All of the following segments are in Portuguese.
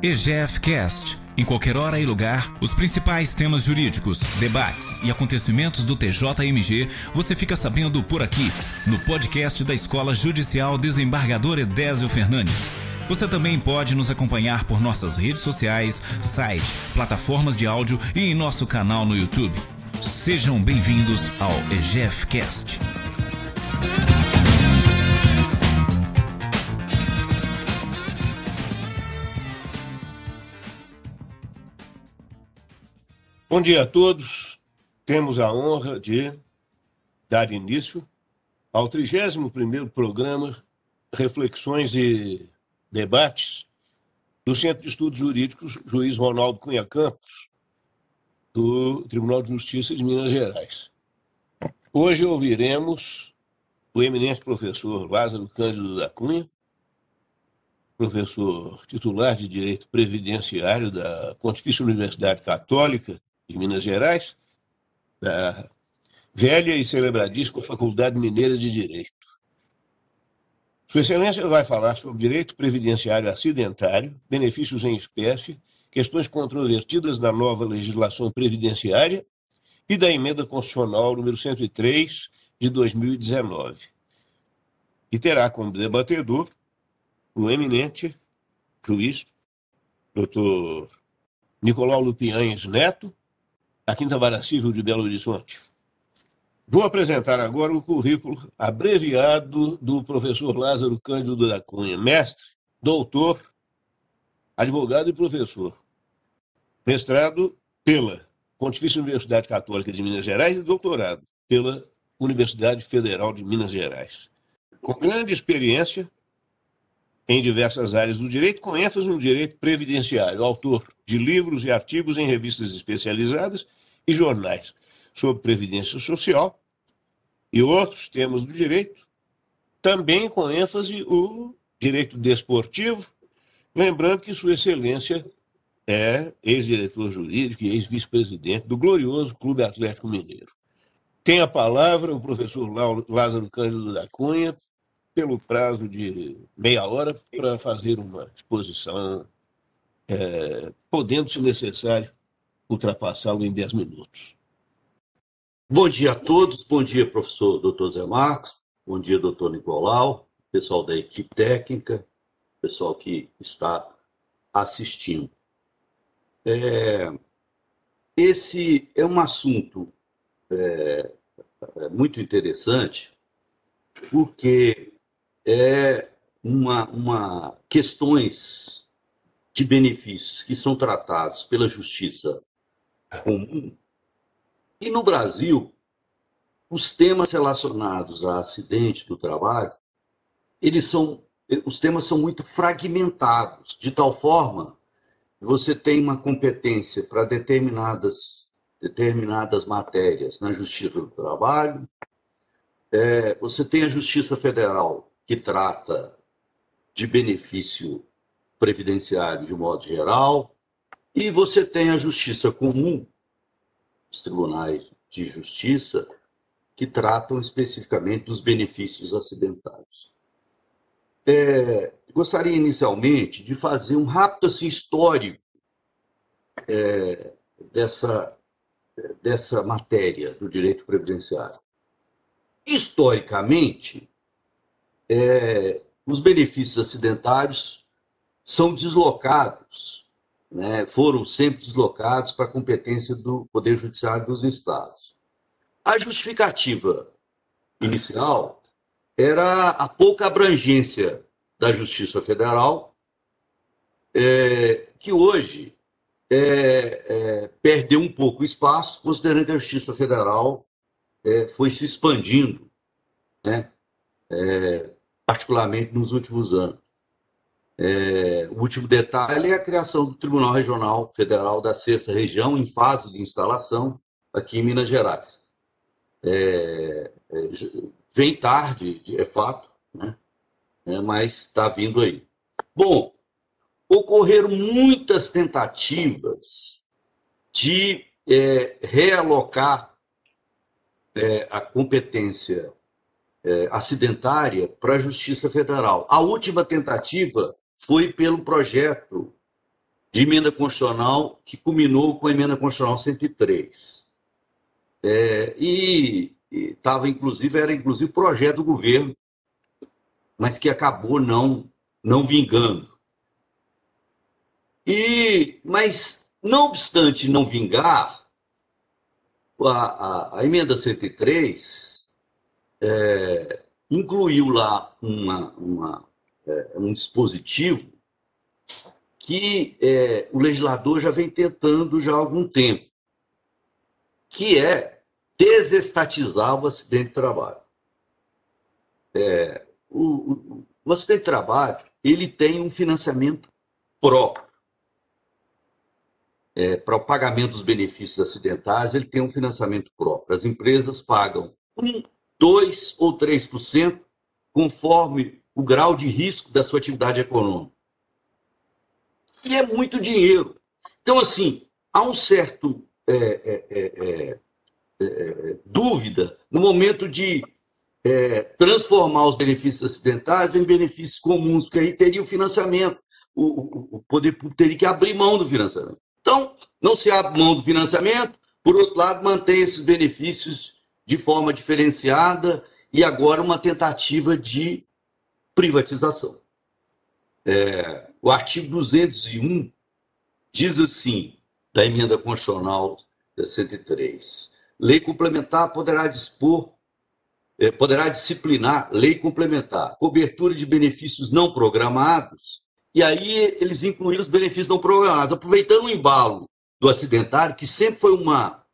EGF Cast. Em qualquer hora e lugar, os principais temas jurídicos, debates e acontecimentos do TJMG, você fica sabendo por aqui, no podcast da Escola Judicial Desembargador Edésio Fernandes. Você também pode nos acompanhar por nossas redes sociais, site, plataformas de áudio e em nosso canal no YouTube. Sejam bem-vindos ao EGF Cast. Bom dia a todos. Temos a honra de dar início ao 31º programa Reflexões e Debates do Centro de Estudos Jurídicos Juiz Ronaldo Cunha Campos, do Tribunal de Justiça de Minas Gerais. Hoje ouviremos o eminente professor Lázaro Cândido da Cunha, professor titular de Direito Previdenciário da Pontifícia Universidade Católica de Minas Gerais, da velha e celebradíssima Faculdade Mineira de Direito. Sua Excelência vai falar sobre direito previdenciário acidentário, benefícios em espécie, questões controvertidas da nova legislação previdenciária e da Emenda Constitucional número 103, de 2019. E terá como debatedor o eminente juiz, doutor Nicolau Lupianhes Neto, da Quinta Vara Cível de Belo Horizonte. Vou apresentar agora o currículo abreviado do professor Lázaro Cândido da Cunha, mestre, doutor, advogado e professor. Mestrado pela Pontifícia Universidade Católica de Minas Gerais e doutorado pela Universidade Federal de Minas Gerais. Com grande experiência em diversas áreas do direito, com ênfase no direito previdenciário, autor de livros e artigos em revistas especializadas e jornais sobre previdência social e outros temas do direito, também com ênfase o direito desportivo, lembrando que Sua Excelência é ex-diretor jurídico e ex-vice-presidente do glorioso Clube Atlético Mineiro. Tem a palavra o professor Lázaro Cândido da Cunha, pelo prazo de meia hora, para fazer uma exposição, podendo, se necessário, ultrapassá-lo em 10 minutos. Bom dia a todos, bom dia professor doutor Zé Marcos, bom dia doutor Nicolau, pessoal da equipe técnica, pessoal que está assistindo. Esse é um assunto muito interessante, porque questões de benefícios que são tratados pela justiça comum. E no Brasil, os temas relacionados a acidente do trabalho, os temas são muito fragmentados, de tal forma que você tem uma competência para determinadas matérias na Justiça do Trabalho. Você tem a Justiça Federal, que trata de benefício previdenciário de modo geral, e você tem a Justiça Comum, os tribunais de justiça, que tratam especificamente dos benefícios acidentários. Gostaria inicialmente de fazer um rápido histórico dessa matéria do direito previdenciário. Historicamente, os benefícios acidentários são deslocados, foram sempre deslocados para a competência do Poder Judiciário dos Estados. A justificativa inicial era a pouca abrangência da Justiça Federal, que hoje perdeu um pouco o espaço, considerando que a Justiça Federal foi se expandindo, particularmente nos últimos anos. O último detalhe é a criação do Tribunal Regional Federal da Sexta Região, em fase de instalação, aqui em Minas Gerais. Vem tarde, é fato, mas está vindo aí. Bom, ocorreram muitas tentativas de realocar a competência acidentária para a Justiça Federal. A última tentativa foi pelo projeto de emenda constitucional, que culminou com a emenda constitucional 103. E estava, inclusive, era projeto do governo, mas que acabou não vingando. Mas, não obstante não vingar, a emenda 103 incluiu lá um dispositivo que o legislador já vem tentando já há algum tempo, que é desestatizar o acidente de trabalho. O acidente de trabalho, ele tem um financiamento próprio. Para o pagamento dos benefícios acidentais, ele tem um financiamento próprio. As empresas pagam 1%, 2% ou 3%, conforme o grau de risco da sua atividade econômica. E é muito dinheiro. Então, assim, há um certo dúvida no momento de transformar os benefícios acidentais em benefícios comuns, porque aí teria o financiamento, o poder público teria que abrir mão do financiamento. Então, não se abre mão do financiamento, por outro lado, mantém esses benefícios de forma diferenciada e agora uma tentativa de privatização. O artigo 201 diz assim, da emenda constitucional 103, lei complementar poderá disciplinar lei complementar, cobertura de benefícios não programados, e aí eles incluíram os benefícios não programados, aproveitando o embalo do acidentário, que sempre foi uma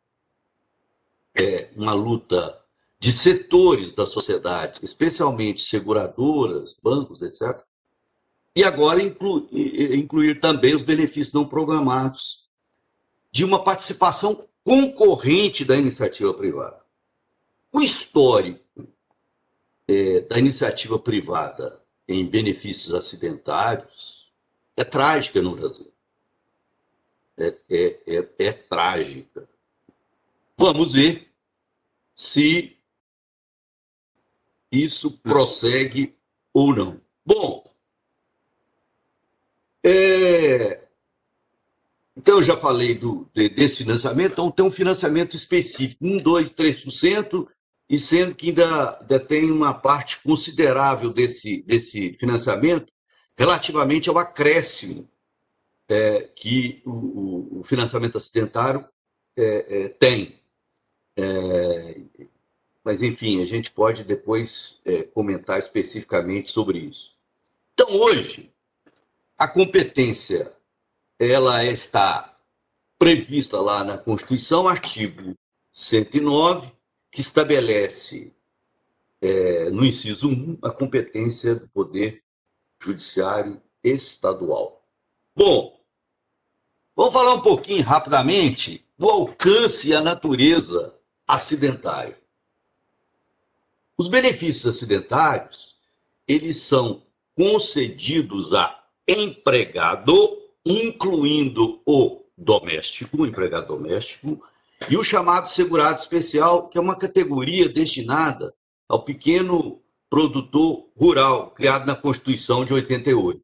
luta de setores da sociedade, especialmente seguradoras, bancos, etc., e agora incluir também os benefícios não programados de uma participação concorrente da iniciativa privada. O histórico da iniciativa privada em benefícios acidentários é trágica no Brasil. É trágica. Vamos ver se isso prossegue ou não. Bom, então, eu já falei desse financiamento. Então, tem um financiamento específico, 1%, 2%, 3%, e sendo que ainda tem uma parte considerável desse financiamento relativamente ao acréscimo que o financiamento acidentário tem. Mas, enfim, a gente pode depois comentar especificamente sobre isso. Então, hoje, a competência, ela está prevista lá na Constituição, artigo 109, que estabelece, no inciso 1, a competência do Poder Judiciário Estadual. Bom, vamos falar um pouquinho rapidamente do alcance e a natureza acidentária. Os benefícios acidentários, eles são concedidos a empregado, incluindo o empregado doméstico, e o chamado segurado especial, que é uma categoria destinada ao pequeno produtor rural, criado na Constituição de 88.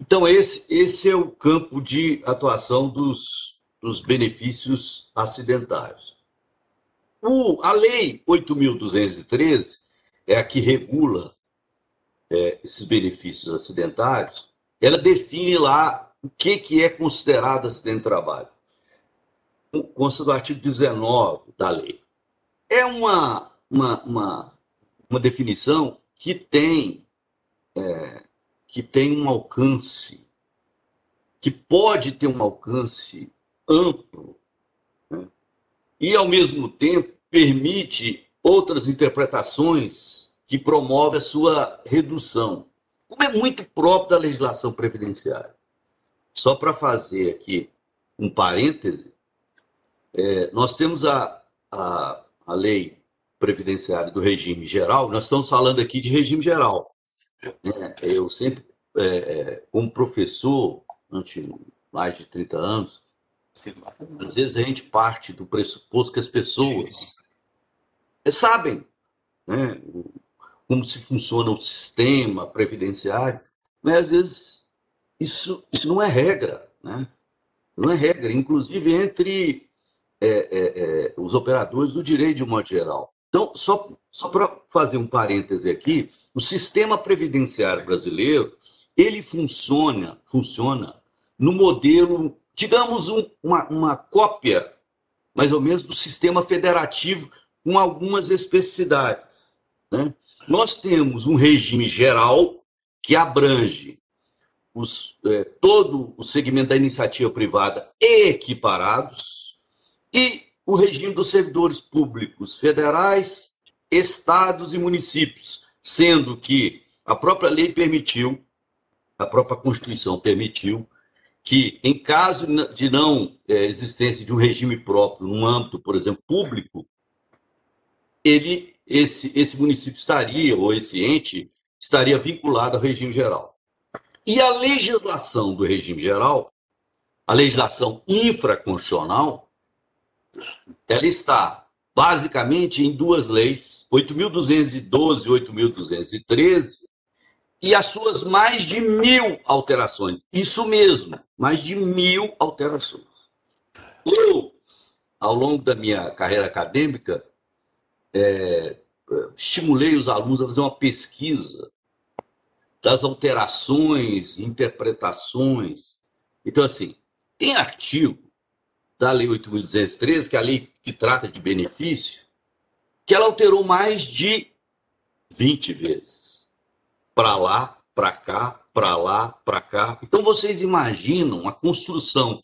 Então, esse é o campo de atuação dos benefícios acidentários. A Lei 8.213 é a que regula esses benefícios acidentários. Ela define lá o que é considerado acidente de trabalho. Consta do artigo 19 da lei. É uma definição que tem um alcance, que pode ter um alcance amplo, né? E, ao mesmo tempo, permite outras interpretações que promovem a sua redução, como é muito próprio da legislação previdenciária. Só para fazer aqui um parêntese, nós temos a lei previdenciária do regime geral, nós estamos falando aqui de regime geral. Eu sempre, como professor, antes mais de 30 anos, às vezes a gente parte do pressuposto que as pessoas sabem, né, como se funciona o sistema previdenciário, né? Às vezes isso não é regra, né? Não é regra, inclusive entre os operadores do direito de um modo geral. Então, só para fazer um parêntese aqui, o sistema previdenciário brasileiro, ele funciona no modelo, digamos, uma cópia, mais ou menos, do sistema federativo, com algumas especificidades, né? Nós temos um regime geral que abrange todo o segmento da iniciativa privada equiparados e o regime dos servidores públicos federais, estados e municípios, sendo que a própria lei permitiu, a própria Constituição permitiu, que em caso de não existência de um regime próprio no âmbito, por exemplo, público, esse município estaria, ou esse ente, estaria vinculado ao regime geral. E a legislação do regime geral, a legislação infraconstitucional, ela está basicamente em duas leis, 8.212 e 8.213, e as suas mais de 1.000 alterações. Isso mesmo, mais de 1.000 alterações. Eu, ao longo da minha carreira acadêmica, estimulei os alunos a fazer uma pesquisa das alterações, interpretações. Então, assim, tem artigo da Lei 8.213, que é a lei que trata de benefício, que ela alterou mais de 20 vezes. Para lá, para cá, para lá, para cá. Então, vocês imaginam a construção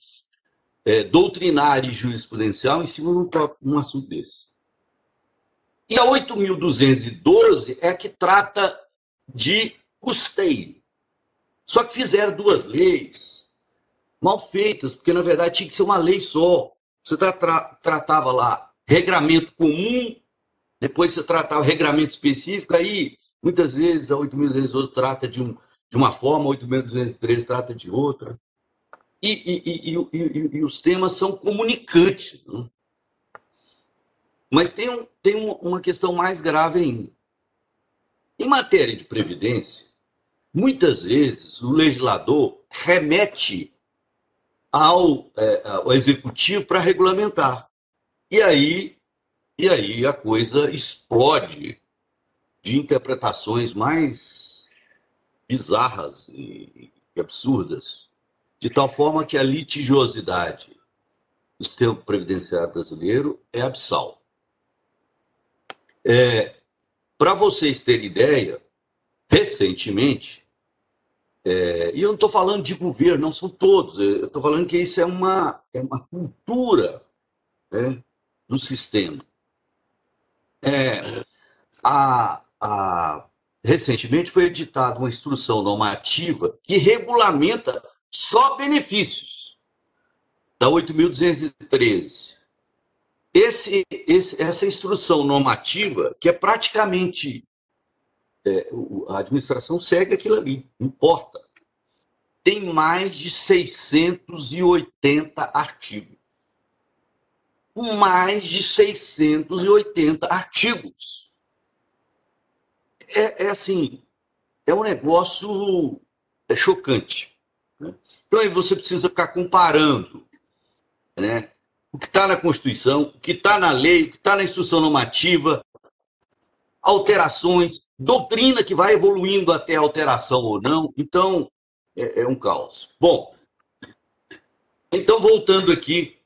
doutrinária e jurisprudencial em cima de um assunto desse. E a 8.212 é a que trata de custeio. Só que fizeram duas leis mal feitas, porque, na verdade, tinha que ser uma lei só. Você tratava lá regramento comum, depois você tratava regramento específico, aí, muitas vezes, a 8.212 trata de uma forma, a 8.213 trata de outra. E os temas são comunicantes, né? Mas tem uma questão mais grave ainda. Em matéria de previdência, muitas vezes o legislador remete ao executivo para regulamentar. E aí a coisa explode de interpretações mais bizarras e absurdas, de tal forma que a litigiosidade do sistema previdenciário brasileiro é abissal. Para vocês terem ideia, recentemente, e eu não estou falando de governo, não são todos, eu estou falando que isso é uma cultura, né, do sistema. Recentemente foi editada uma instrução normativa que regulamenta só benefícios, da 8.213. Essa instrução normativa, que é praticamente... a administração segue aquilo ali, não importa. Tem mais de 680 artigos. Mais de 680 artigos. Assim, é um negócio chocante, né? Então aí você precisa ficar comparando, né? O que está na Constituição, o que está na lei, o que está na instrução normativa, alterações, doutrina que vai evoluindo até alteração ou não. Então, é um caos. Bom, então voltando aqui,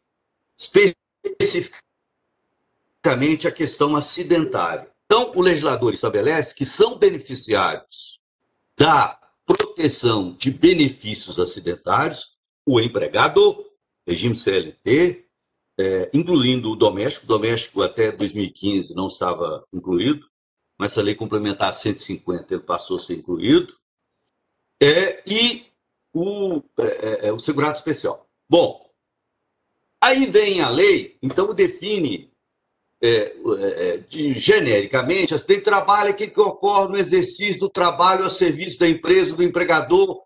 especificamente à questão acidentária. Então, o legislador estabelece que são beneficiários da proteção de benefícios acidentários o empregador, regime CLT, incluindo o doméstico até 2015 não estava incluído, mas a Lei Complementar 150 ele passou a ser incluído, e o segurado especial. Bom, aí vem a lei, então define genericamente, acidente de trabalho é aquele que ocorre no exercício do trabalho a serviço da empresa, do empregador,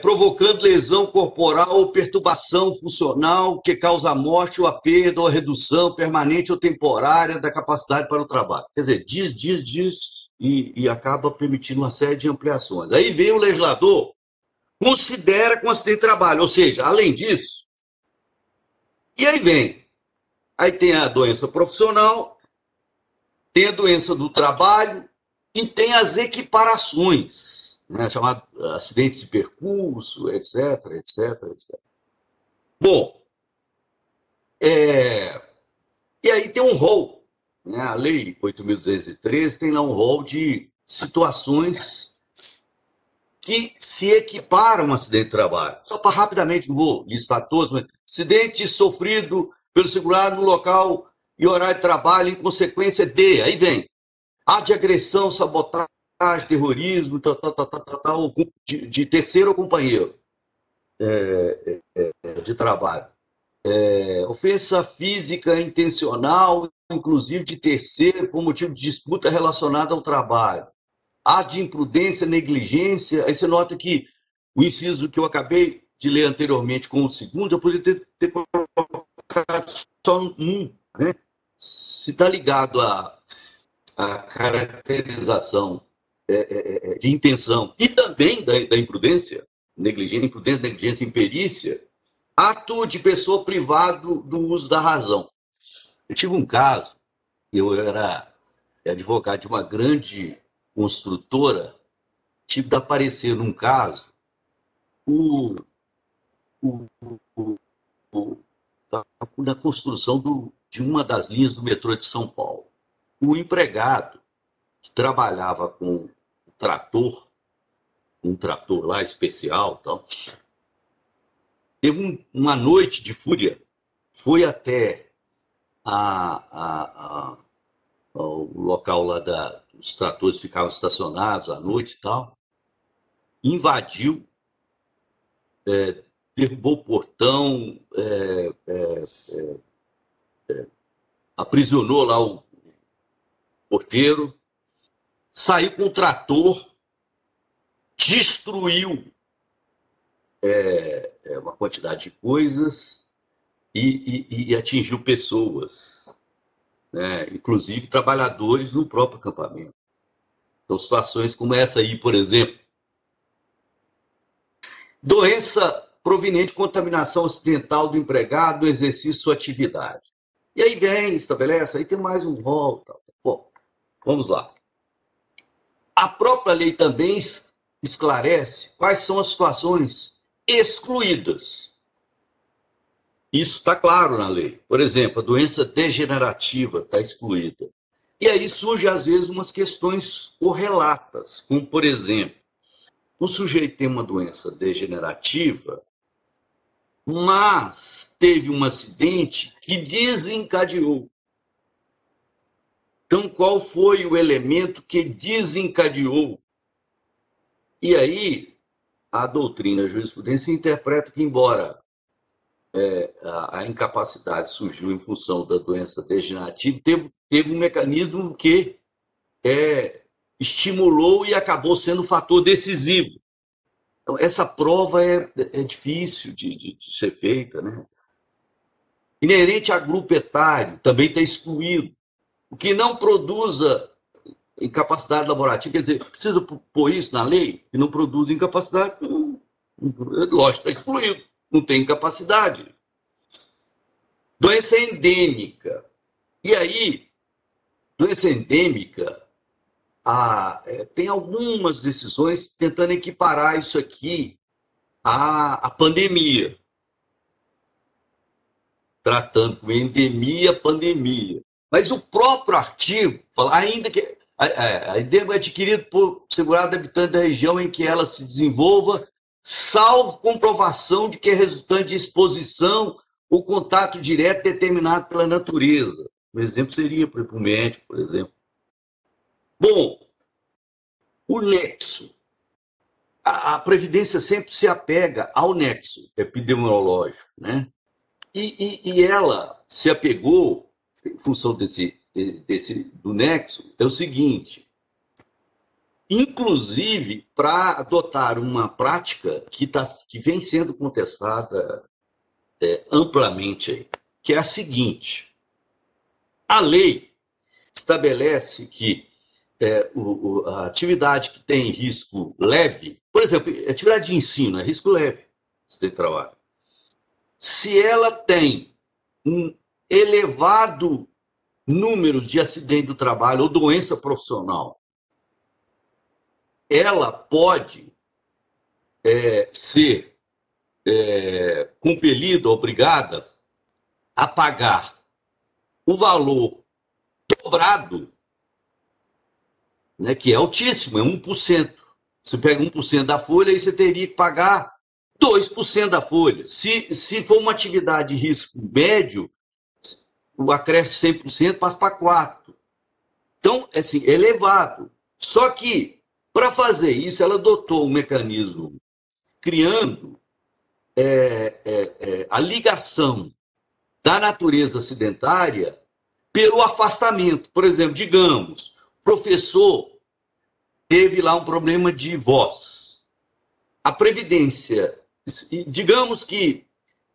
provocando lesão corporal ou perturbação funcional que causa a morte ou a perda ou a redução permanente ou temporária da capacidade para o trabalho. Quer dizer, diz e acaba permitindo uma série de ampliações. Aí vem o legislador, considera com acidente de trabalho, ou seja, além disso. E aí vem, aí tem a doença profissional, tem a doença do trabalho e tem as equiparações. Né, chamado acidentes de percurso, etc. Bom, e aí tem um rol, né, a Lei 8.213 tem lá um rol de situações que se equiparam a acidente de trabalho. Só para rapidamente, não vou listar todos, mas acidente sofrido pelo segurado no local e horário de trabalho em consequência de, aí vem, ato de agressão, sabotagem, terrorismo, tal, de terceiro companheiro de trabalho. Ofensa física intencional, inclusive de terceiro, por motivo de disputa relacionada ao trabalho. Ato de imprudência, negligência. Aí você nota que o inciso que eu acabei de ler anteriormente com o segundo, eu poderia ter colocado só um, né? Se está ligado à caracterização de intenção e também da imprudência, negligência, imperícia, ato de pessoa privada do uso da razão. Eu tive um caso, eu era advogado de uma grande construtora, tive de aparecer num caso, na construção de uma das linhas do metrô de São Paulo. O empregado que trabalhava com um trator lá especial, tal, teve uma noite de fúria, foi até o local lá os tratores ficavam estacionados à noite e tal, invadiu, derrubou o portão, aprisionou lá o porteiro, saiu com o trator, destruiu uma quantidade de coisas e atingiu pessoas, né? Inclusive trabalhadores no próprio acampamento. Então, situações como essa aí, por exemplo. Doença proveniente de contaminação acidental do empregado no exercício de sua atividade. E aí vem, estabelece, aí tem mais um rol. Bom, vamos lá. A própria lei também esclarece quais são as situações excluídas. Isso está claro na lei. Por exemplo, a doença degenerativa está excluída. E aí surgem, às vezes, umas questões correlatas, como, por exemplo, o sujeito tem uma doença degenerativa, mas teve um acidente que desencadeou. Então, qual foi o elemento que desencadeou? E aí, a doutrina, a jurisprudência interpreta que, embora a incapacidade surgiu em função da doença degenerativa, teve um mecanismo que estimulou e acabou sendo um fator decisivo. Então, essa prova é difícil de ser feita, né? Inerente a grupo etário, também está excluído. O que não produza incapacidade laborativa, quer dizer, precisa pôr isso na lei, que não produz incapacidade, lógico, está excluído, não tem incapacidade. Doença endêmica. E aí, doença endêmica, tem algumas decisões tentando equiparar isso aqui à pandemia. Tratando com pandemia. Mas o próprio artigo fala, ainda que a endêmica é adquirida por segurado habitante da região em que ela se desenvolva, salvo comprovação de que é resultante de exposição ou contato direto determinado pela natureza. Um exemplo seria para o médico, por exemplo. Bom, o nexo. A Previdência sempre se apega ao nexo epidemiológico, né? E ela se apegou, em função do nexo, é o seguinte: inclusive para adotar uma prática que vem sendo contestada amplamente, aí, que é a seguinte: a lei estabelece que a atividade que tem risco leve, por exemplo, atividade de ensino é risco leve, se tem trabalho, se ela tem um elevado número de acidente do trabalho ou doença profissional, ela pode ser compelida, obrigada a pagar o valor dobrado, né, que é altíssimo, é 1%. Você pega 1% da folha e você teria que pagar 2% da folha. Se for uma atividade de risco médio, o acréscimo 100% passa para 4%. Então, assim, é elevado. Só que, para fazer isso, ela adotou um mecanismo criando a ligação da natureza acidentária pelo afastamento. Por exemplo, digamos, o professor teve lá um problema de voz. A Previdência, digamos que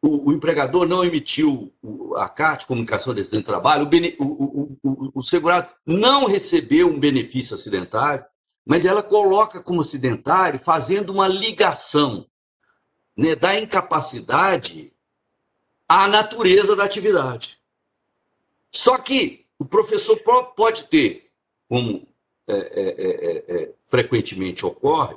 o empregador não emitiu a carta de comunicação de acidente de trabalho, o segurado não recebeu um benefício acidentário, mas ela coloca como acidentário, fazendo uma ligação, né, da incapacidade à natureza da atividade. Só que o professor pode ter, como frequentemente ocorre,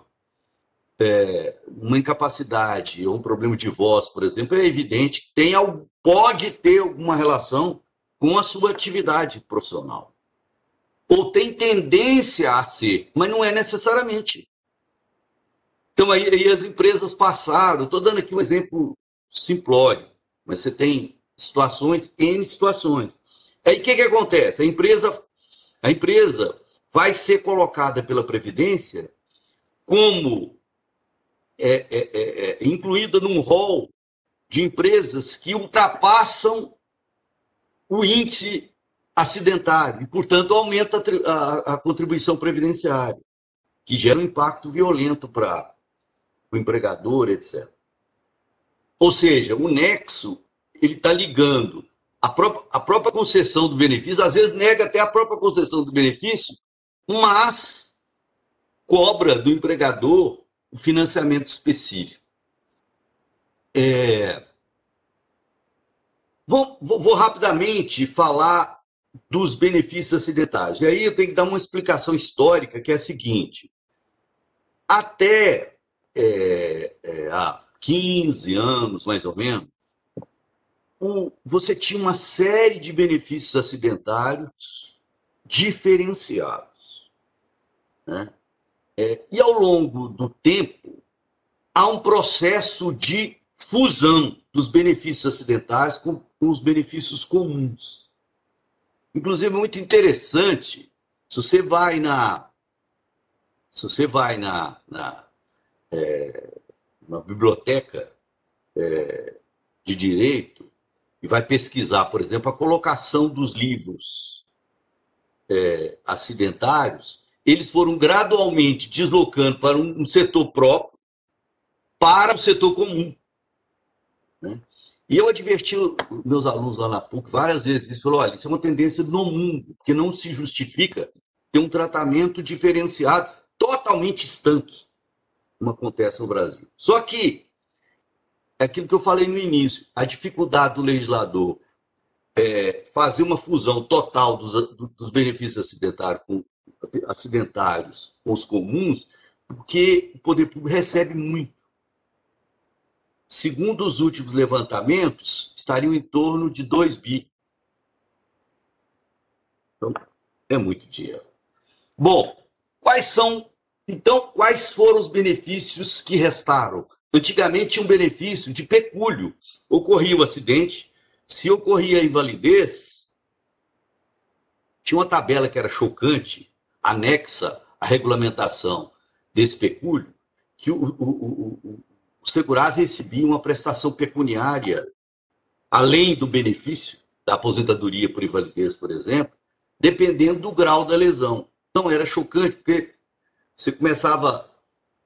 uma incapacidade ou um problema de voz, por exemplo, é evidente que pode ter alguma relação com a sua atividade profissional. Ou tem tendência a ser, mas não é necessariamente. Então, aí as empresas passaram, estou dando aqui um exemplo simplório, mas você tem situações, N situações. Aí o que acontece? A empresa vai ser colocada pela Previdência como incluída num rol de empresas que ultrapassam o índice acidentário e, portanto, aumenta a contribuição previdenciária, que gera um impacto violento para o empregador, etc. Ou seja, o nexo ele está ligando a própria concessão do benefício, às vezes nega até a própria concessão do benefício, mas cobra do empregador o financiamento específico. Vou rapidamente falar dos benefícios acidentários. E aí eu tenho que dar uma explicação histórica, que é a seguinte. Até há 15 anos, mais ou menos, você tinha uma série de benefícios acidentários diferenciados, né? E ao longo do tempo, há um processo de fusão dos benefícios acidentários com os benefícios comuns. Inclusive, é muito interessante, se você vai na biblioteca de direito e vai pesquisar, por exemplo, a colocação dos livros acidentários, eles foram gradualmente deslocando para um setor próprio, para o setor comum, né? E eu adverti meus alunos lá na PUC várias vezes, eles falaram, olha, isso é uma tendência no mundo, porque não se justifica ter um tratamento diferenciado, totalmente estanque, como acontece no Brasil. Só que, é aquilo que eu falei no início, a dificuldade do legislador fazer uma fusão total dos benefícios acidentários com os comuns, porque o poder público recebe muito. Segundo os últimos levantamentos, estariam em torno de 2 bi. Então, é muito dinheiro. Bom, quais foram os benefícios que restaram? Antigamente tinha um benefício de pecúlio. Ocorria o acidente, se ocorria a invalidez, tinha uma tabela que era chocante, anexa à regulamentação desse pecúlio, que o segurado recebia uma prestação pecuniária, além do benefício da aposentadoria por invalidez, por exemplo, dependendo do grau da lesão. Então era chocante, porque você começava a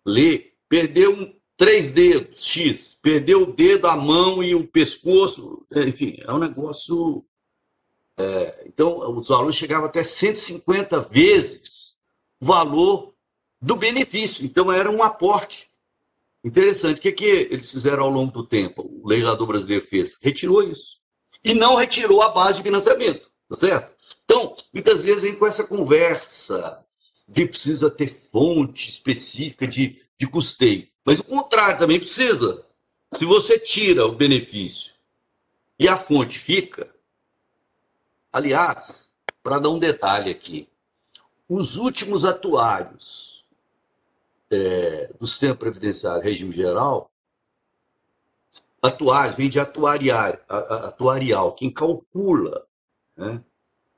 ler, perdeu três dedos, X, perdeu o dedo, a mão e o pescoço, enfim, é um negócio... então, os alunos chegavam até 150 vezes o valor do benefício. Então, era um aporte interessante. O que eles fizeram ao longo do tempo? O legislador brasileiro fez? Retirou isso. E não retirou a base de financiamento, tá certo? Então, muitas vezes vem com essa conversa de precisa ter fonte específica de custeio. Mas o contrário também precisa. Se você tira o benefício e a fonte fica... Aliás, para dar um detalhe aqui, os últimos atuários do sistema previdenciário regime geral, atuários, vem de atuarial, quem calcula, né,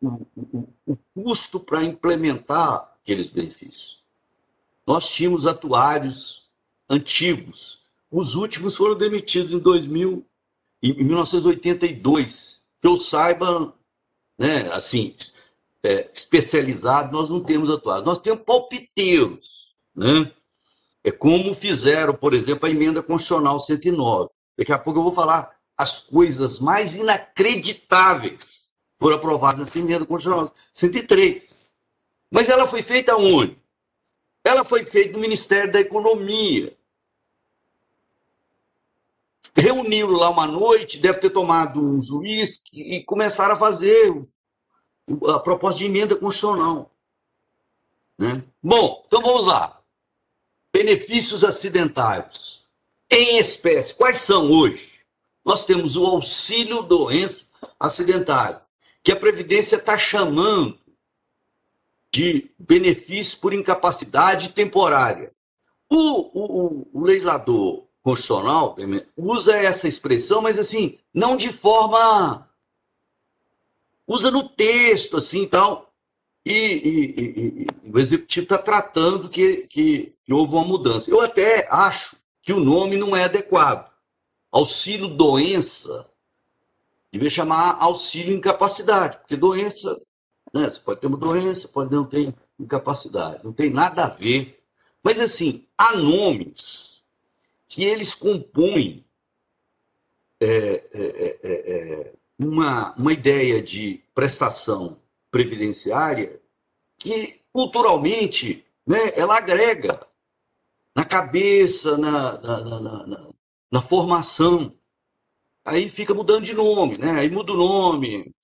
o custo para implementar aqueles benefícios. Nós tínhamos atuários antigos, os últimos foram demitidos em 1982, que eu saiba... assim, especializado, nós não temos atuários. Nós temos palpiteiros. Né? É como fizeram, por exemplo, a Emenda Constitucional 109. Daqui a pouco eu vou falar as coisas mais inacreditáveis foram aprovadas nessa Emenda Constitucional 103. Mas ela foi feita onde? Ela foi feita no Ministério da Economia. Reuniram lá uma noite, deve ter tomado uns uísque e começaram a fazer a proposta de emenda constitucional. Né? Bom, então vamos lá. Benefícios acidentários em espécie. Quais são hoje? Nós temos o auxílio doença acidentário, que a Previdência está chamando de benefício por incapacidade temporária. O legislador constitucional usa essa expressão, mas assim, não de forma... Usa no texto, assim, tal. E o executivo está tratando que houve uma mudança. Eu até acho que o nome não é adequado. Auxílio doença, devia chamar auxílio incapacidade, porque doença, né, você pode ter uma doença, pode não ter incapacidade, não tem nada a ver. Mas assim, há nomes que eles compõem uma ideia de prestação previdenciária que, culturalmente, né, ela agrega na cabeça, na formação. Aí fica mudando de nome, né? Aí muda o nome.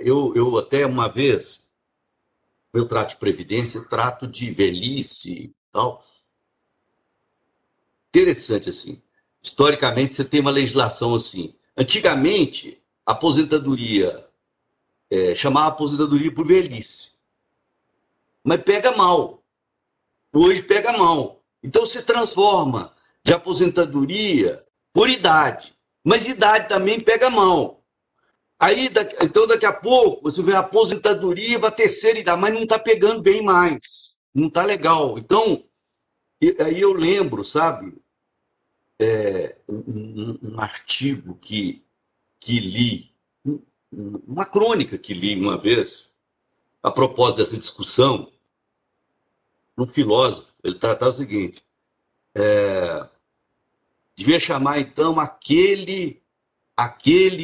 Eu até uma vez, eu trato de previdência, trato de velhice e tal. Interessante, assim, historicamente você tem uma legislação assim. Antigamente, a aposentadoria, chamava aposentadoria por velhice, mas pega mal, hoje pega mal. Então se transforma de aposentadoria por idade, mas idade também pega mal. Aí, então daqui a pouco, você vê a aposentadoria para terceira idade, mas não está pegando bem mais, não está legal. Então, aí eu lembro, sabe, um artigo que li, uma crônica que li uma vez, a propósito dessa discussão, um filósofo, ele tratava o seguinte, devia chamar, então, aquele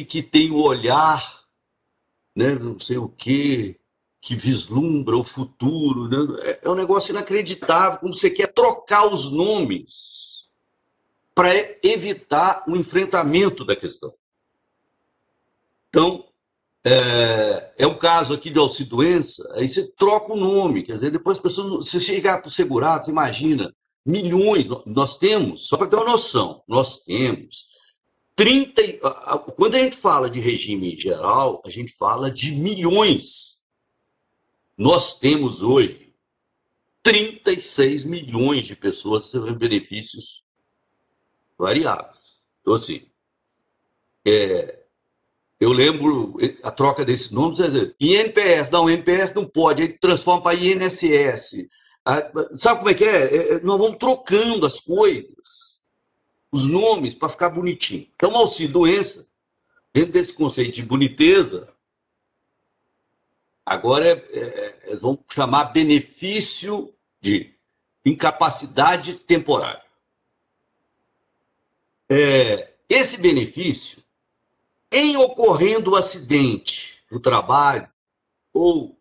que tem o olhar, né, não sei o quê, que vislumbra o futuro, né? É um negócio inacreditável, como você quer trocar os nomes para evitar o enfrentamento da questão. Então, é um caso aqui de auxílio-doença, aí você troca o nome, quer dizer, depois as pessoas, se chegar para o segurado, você imagina, milhões, nós temos, só para ter uma noção, nós temos 30, quando a gente fala de regime geral, a gente fala de milhões. Nós temos hoje 36 milhões de pessoas recebendo benefícios variáveis. Então, assim, eu lembro a troca desses nomes, INPS, não, INPS não pode, ele transforma para INSS. Sabe como é que é? Nós vamos trocando as coisas, os nomes, para ficar bonitinho. Então, auxílio-doença, dentro desse conceito de boniteza, agora eles vão chamar benefício de incapacidade temporária. Esse benefício, em ocorrendo acidente no trabalho ou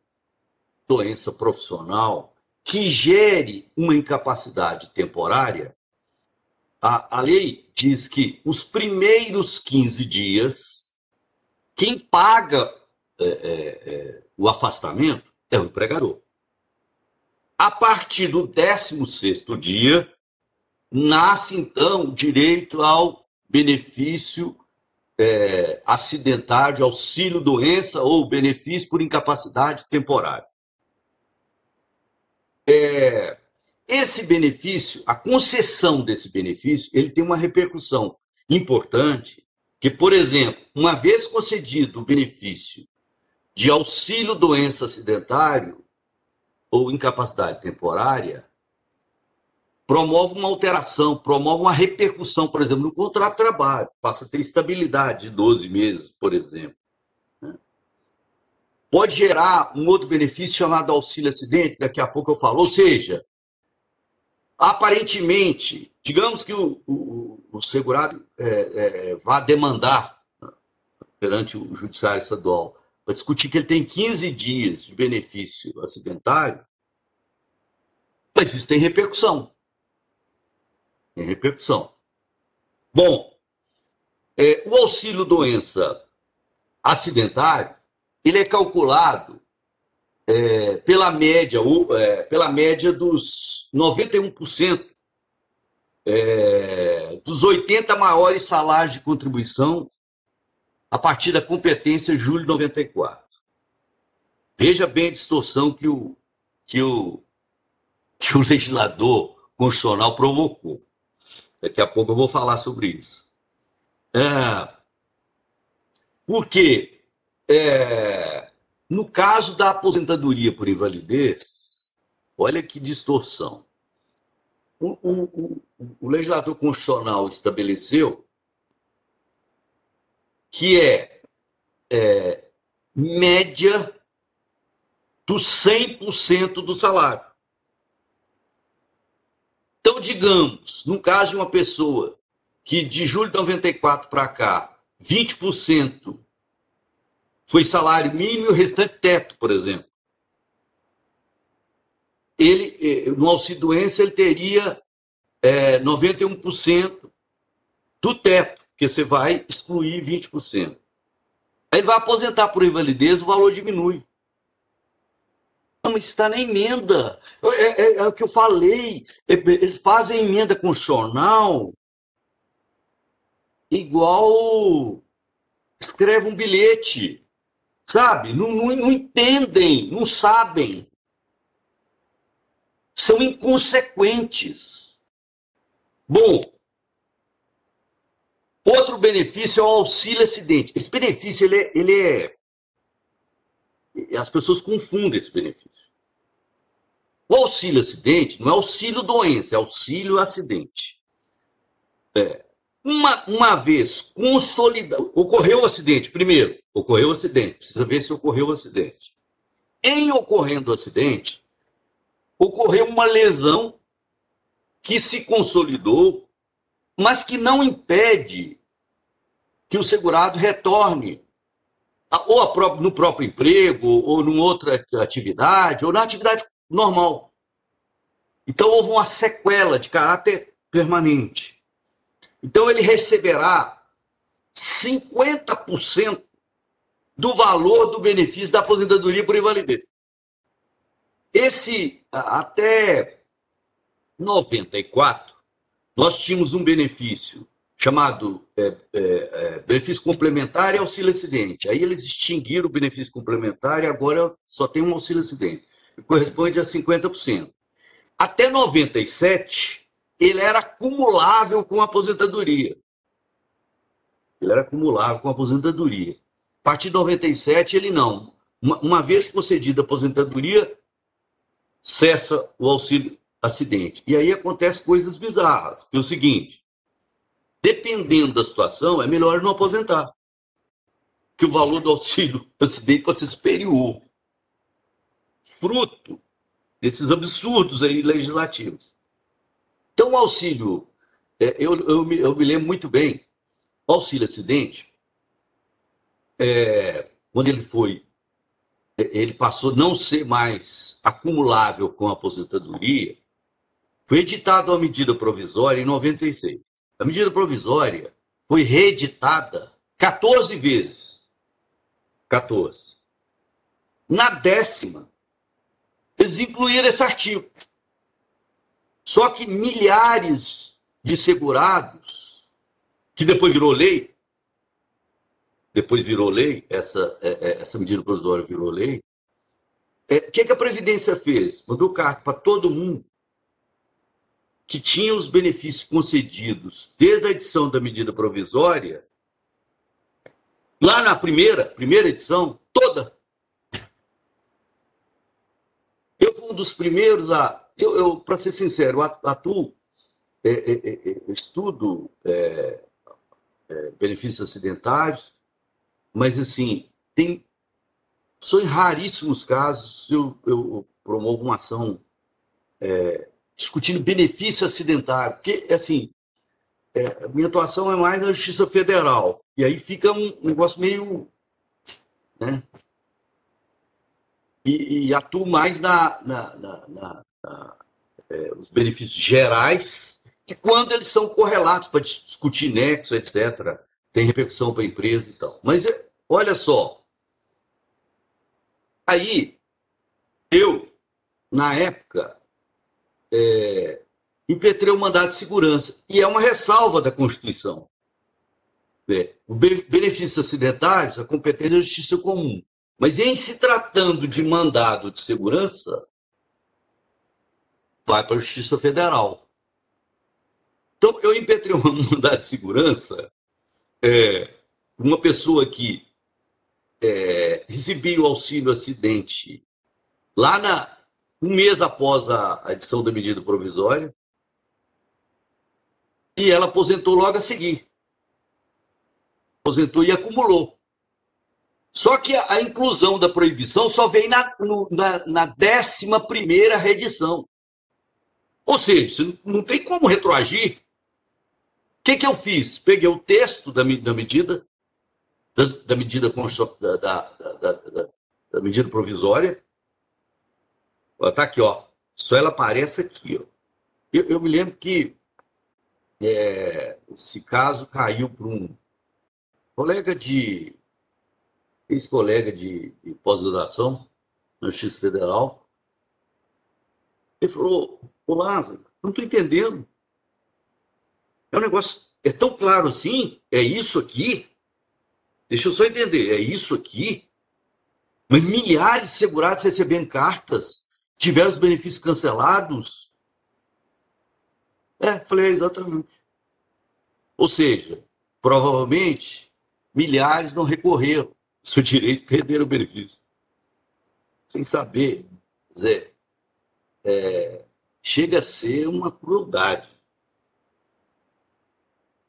doença profissional que gere uma incapacidade temporária, a lei diz que os primeiros 15 dias, quem paga o afastamento é o empregador. A partir do 16º dia, nasce, então, o direito ao benefício acidentário, auxílio doença ou benefício por incapacidade temporária. Esse benefício, a concessão desse benefício, ele tem uma repercussão importante, que, por exemplo, uma vez concedido o benefício de auxílio doença acidentário ou incapacidade temporária, promove uma alteração, promove uma repercussão, por exemplo, no contrato de trabalho, passa a ter estabilidade de 12 meses, por exemplo. Pode gerar um outro benefício chamado auxílio-acidente, daqui a pouco eu falo. Ou seja, aparentemente, digamos que o segurado vá demandar perante o Judiciário Estadual para discutir que ele tem 15 dias de benefício acidentário, mas isso tem repercussão. Tem repercussão. Bom, o auxílio-doença acidentário, ele é calculado pela média dos 91%, dos 80 maiores salários de contribuição a partir da competência julho de 94. Veja bem a distorção que o legislador constitucional provocou. Daqui a pouco eu vou falar sobre isso. Porque, no caso da aposentadoria por invalidez, olha que distorção. O legislador constitucional estabeleceu que é média dos 100% do salário. Então, digamos, no caso de uma pessoa que de julho de 94 para cá, 20% foi salário mínimo e o restante teto, por exemplo. Ele, no auxílio-doença, ele teria 91% do teto, porque você vai excluir 20%. Aí ele vai aposentar por invalidez, o valor diminui. Não, está na emenda. É o que eu falei. Eles fazem emenda constitucional igual escreve um bilhete, sabe? Não entendem, não sabem. São inconsequentes. Bom, outro benefício é o auxílio-acidente. Esse benefício, as pessoas confundem esse benefício. O auxílio-acidente não é auxílio-doença, é auxílio-acidente. Uma vez consolidado... Ocorreu o acidente, primeiro. Ocorreu o acidente, precisa ver se ocorreu o acidente. Em ocorrendo o acidente, ocorreu uma lesão que se consolidou, mas que não impede que o segurado retorne no próprio emprego, ou numa outra atividade, ou na atividade normal. Então, houve uma sequela de caráter permanente. Então, ele receberá 50% do valor do benefício da aposentadoria por invalidez. Até 94, nós tínhamos um benefício chamado benefício complementar e auxílio-acidente. Aí eles extinguiram o benefício complementar e agora só tem um auxílio-acidente, que corresponde a 50%. Até 97, ele era acumulável com a aposentadoria. A partir de 97, ele não. Uma vez concedida a aposentadoria, cessa o auxílio-acidente. E aí acontecem coisas bizarras, que é o seguinte... Dependendo da situação, é melhor não aposentar. Porque o valor do auxílio acidente pode ser superior. Fruto esses absurdos aí legislativos. Então, o auxílio, eu me lembro muito bem, o auxílio acidente, quando ele passou a não ser mais acumulável com a aposentadoria, foi editada uma medida provisória em 96. A medida provisória foi reeditada 14 vezes. 14. Na 10ª, eles incluíram esse artigo. Só que milhares de segurados, que depois virou lei, essa medida provisória virou lei, o que a Previdência fez? Mandou carta para todo mundo que tinha os benefícios concedidos desde a edição da medida provisória, lá na primeira edição, toda. Eu fui um dos primeiros a... Eu para ser sincero, estudo benefícios acidentários, mas, assim, só em raríssimos casos eu promovo uma ação discutindo benefício acidentário, porque, assim, a minha atuação é mais na Justiça Federal, e aí fica um negócio meio... né? E atuo mais os benefícios gerais, que quando eles são correlatos para discutir nexo, etc., tem repercussão para a empresa e tal. Mas olha só, aí eu, na época, impetrei o mandado de segurança, e é uma ressalva da Constituição. Benefícios acidentários, a competência da justiça comum. Mas em se tratando de mandado de segurança, vai para a Justiça Federal. Então, eu impetrei um mandado de segurança, uma pessoa que recebia o auxílio acidente lá um mês após a edição da medida provisória, e ela aposentou logo a seguir. Aposentou e acumulou. Só que a inclusão da proibição só veio na 11ª reedição. Ou seja, não tem como retroagir. O que eu fiz? Peguei o texto da medida provisória. Está aqui, ó. Só ela aparece aqui, ó. Eu me lembro que esse caso caiu para um ex-colega de pós-graduação na Justiça Federal. Ele falou: ô Lázaro, não estou entendendo. É um negócio, é tão claro assim, é isso aqui. Deixa eu só entender, é isso aqui. Mas milhares de segurados recebendo cartas, tiveram os benefícios cancelados. Falei, exatamente. Ou seja, provavelmente, milhares não recorreram seu direito, perderam o benefício. Sem saber, Zé, chega a ser uma crueldade.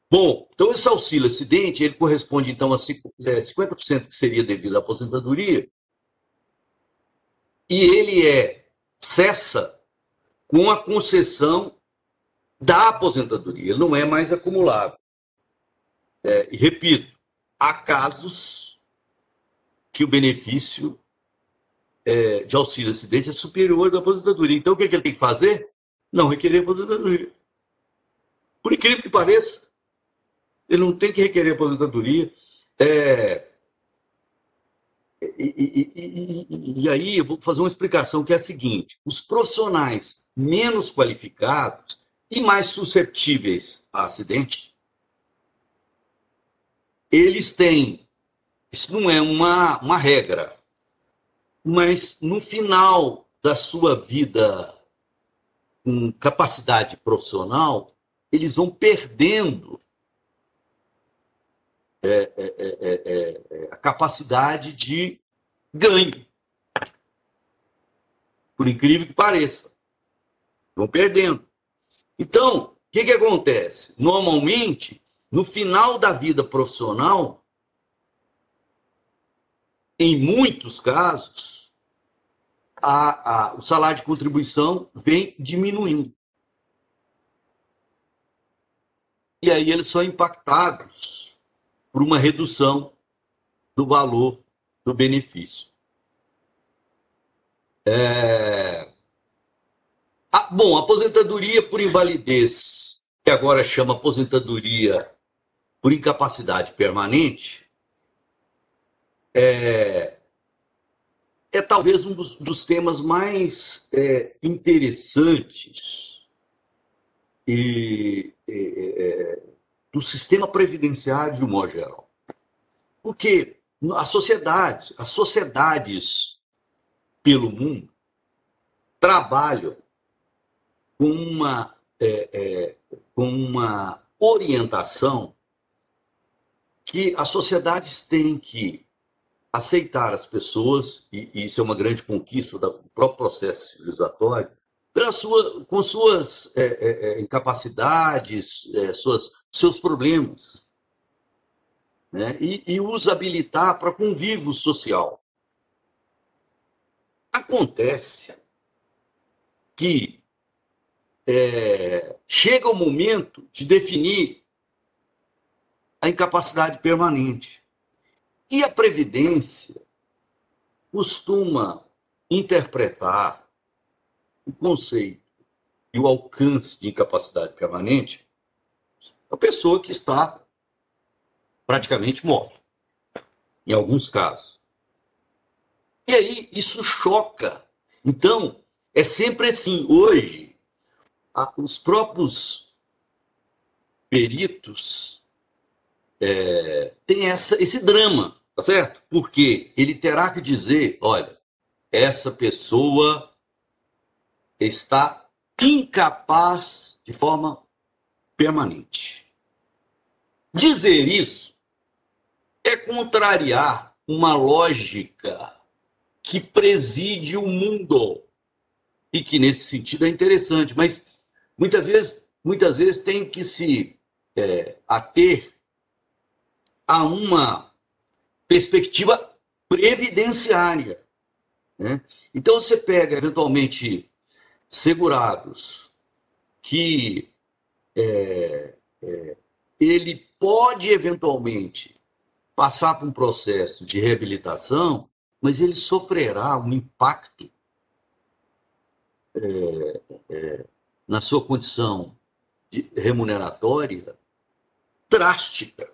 Bom, então esse auxílio acidente, ele corresponde então a 50% que seria devido à aposentadoria, e ele cessa com a concessão da aposentadoria, ele não é mais acumulável. E repito, há casos que o benefício de auxílio acidente é superior da aposentadoria. Então, o que ele tem que fazer? Não requerer a aposentadoria. Por incrível que pareça, ele não tem que requerer a aposentadoria. E aí, eu vou fazer uma explicação que é a seguinte: os profissionais menos qualificados e mais susceptíveis a acidente, eles têm, isso não é uma regra, mas no final da sua vida com capacidade profissional, eles vão perdendo a capacidade de ganho. Por incrível que pareça. Vão perdendo. Então, o que acontece? Normalmente, no final da vida profissional, em muitos casos, o salário de contribuição vem diminuindo. E aí eles são impactados por uma redução do valor do benefício. Aposentadoria por invalidez, que agora chama aposentadoria por incapacidade permanente, é talvez um dos temas mais interessantes do sistema previdenciário de um modo geral. Porque as sociedades pelo mundo trabalham com uma orientação que as sociedades têm que aceitar as pessoas, e isso é uma grande conquista do próprio processo civilizatório, com suas incapacidades, seus problemas, né? E os habilitar para convívio social. Acontece que chega o momento de definir a incapacidade permanente. E a Previdência costuma interpretar o conceito e o alcance de incapacidade permanente da pessoa que está praticamente morta, em alguns casos. E aí isso choca. Então, é sempre assim. Hoje, os próprios peritos tem esse drama, tá certo? Porque ele terá que dizer, olha, essa pessoa está incapaz de forma permanente. Dizer isso é contrariar uma lógica que preside o mundo e que nesse sentido é interessante, mas muitas vezes tem que se ater a uma perspectiva previdenciária, né? Então, você pega, eventualmente, segurados que ele pode, eventualmente, passar por um processo de reabilitação, mas ele sofrerá um impacto na sua condição remuneratória drástica,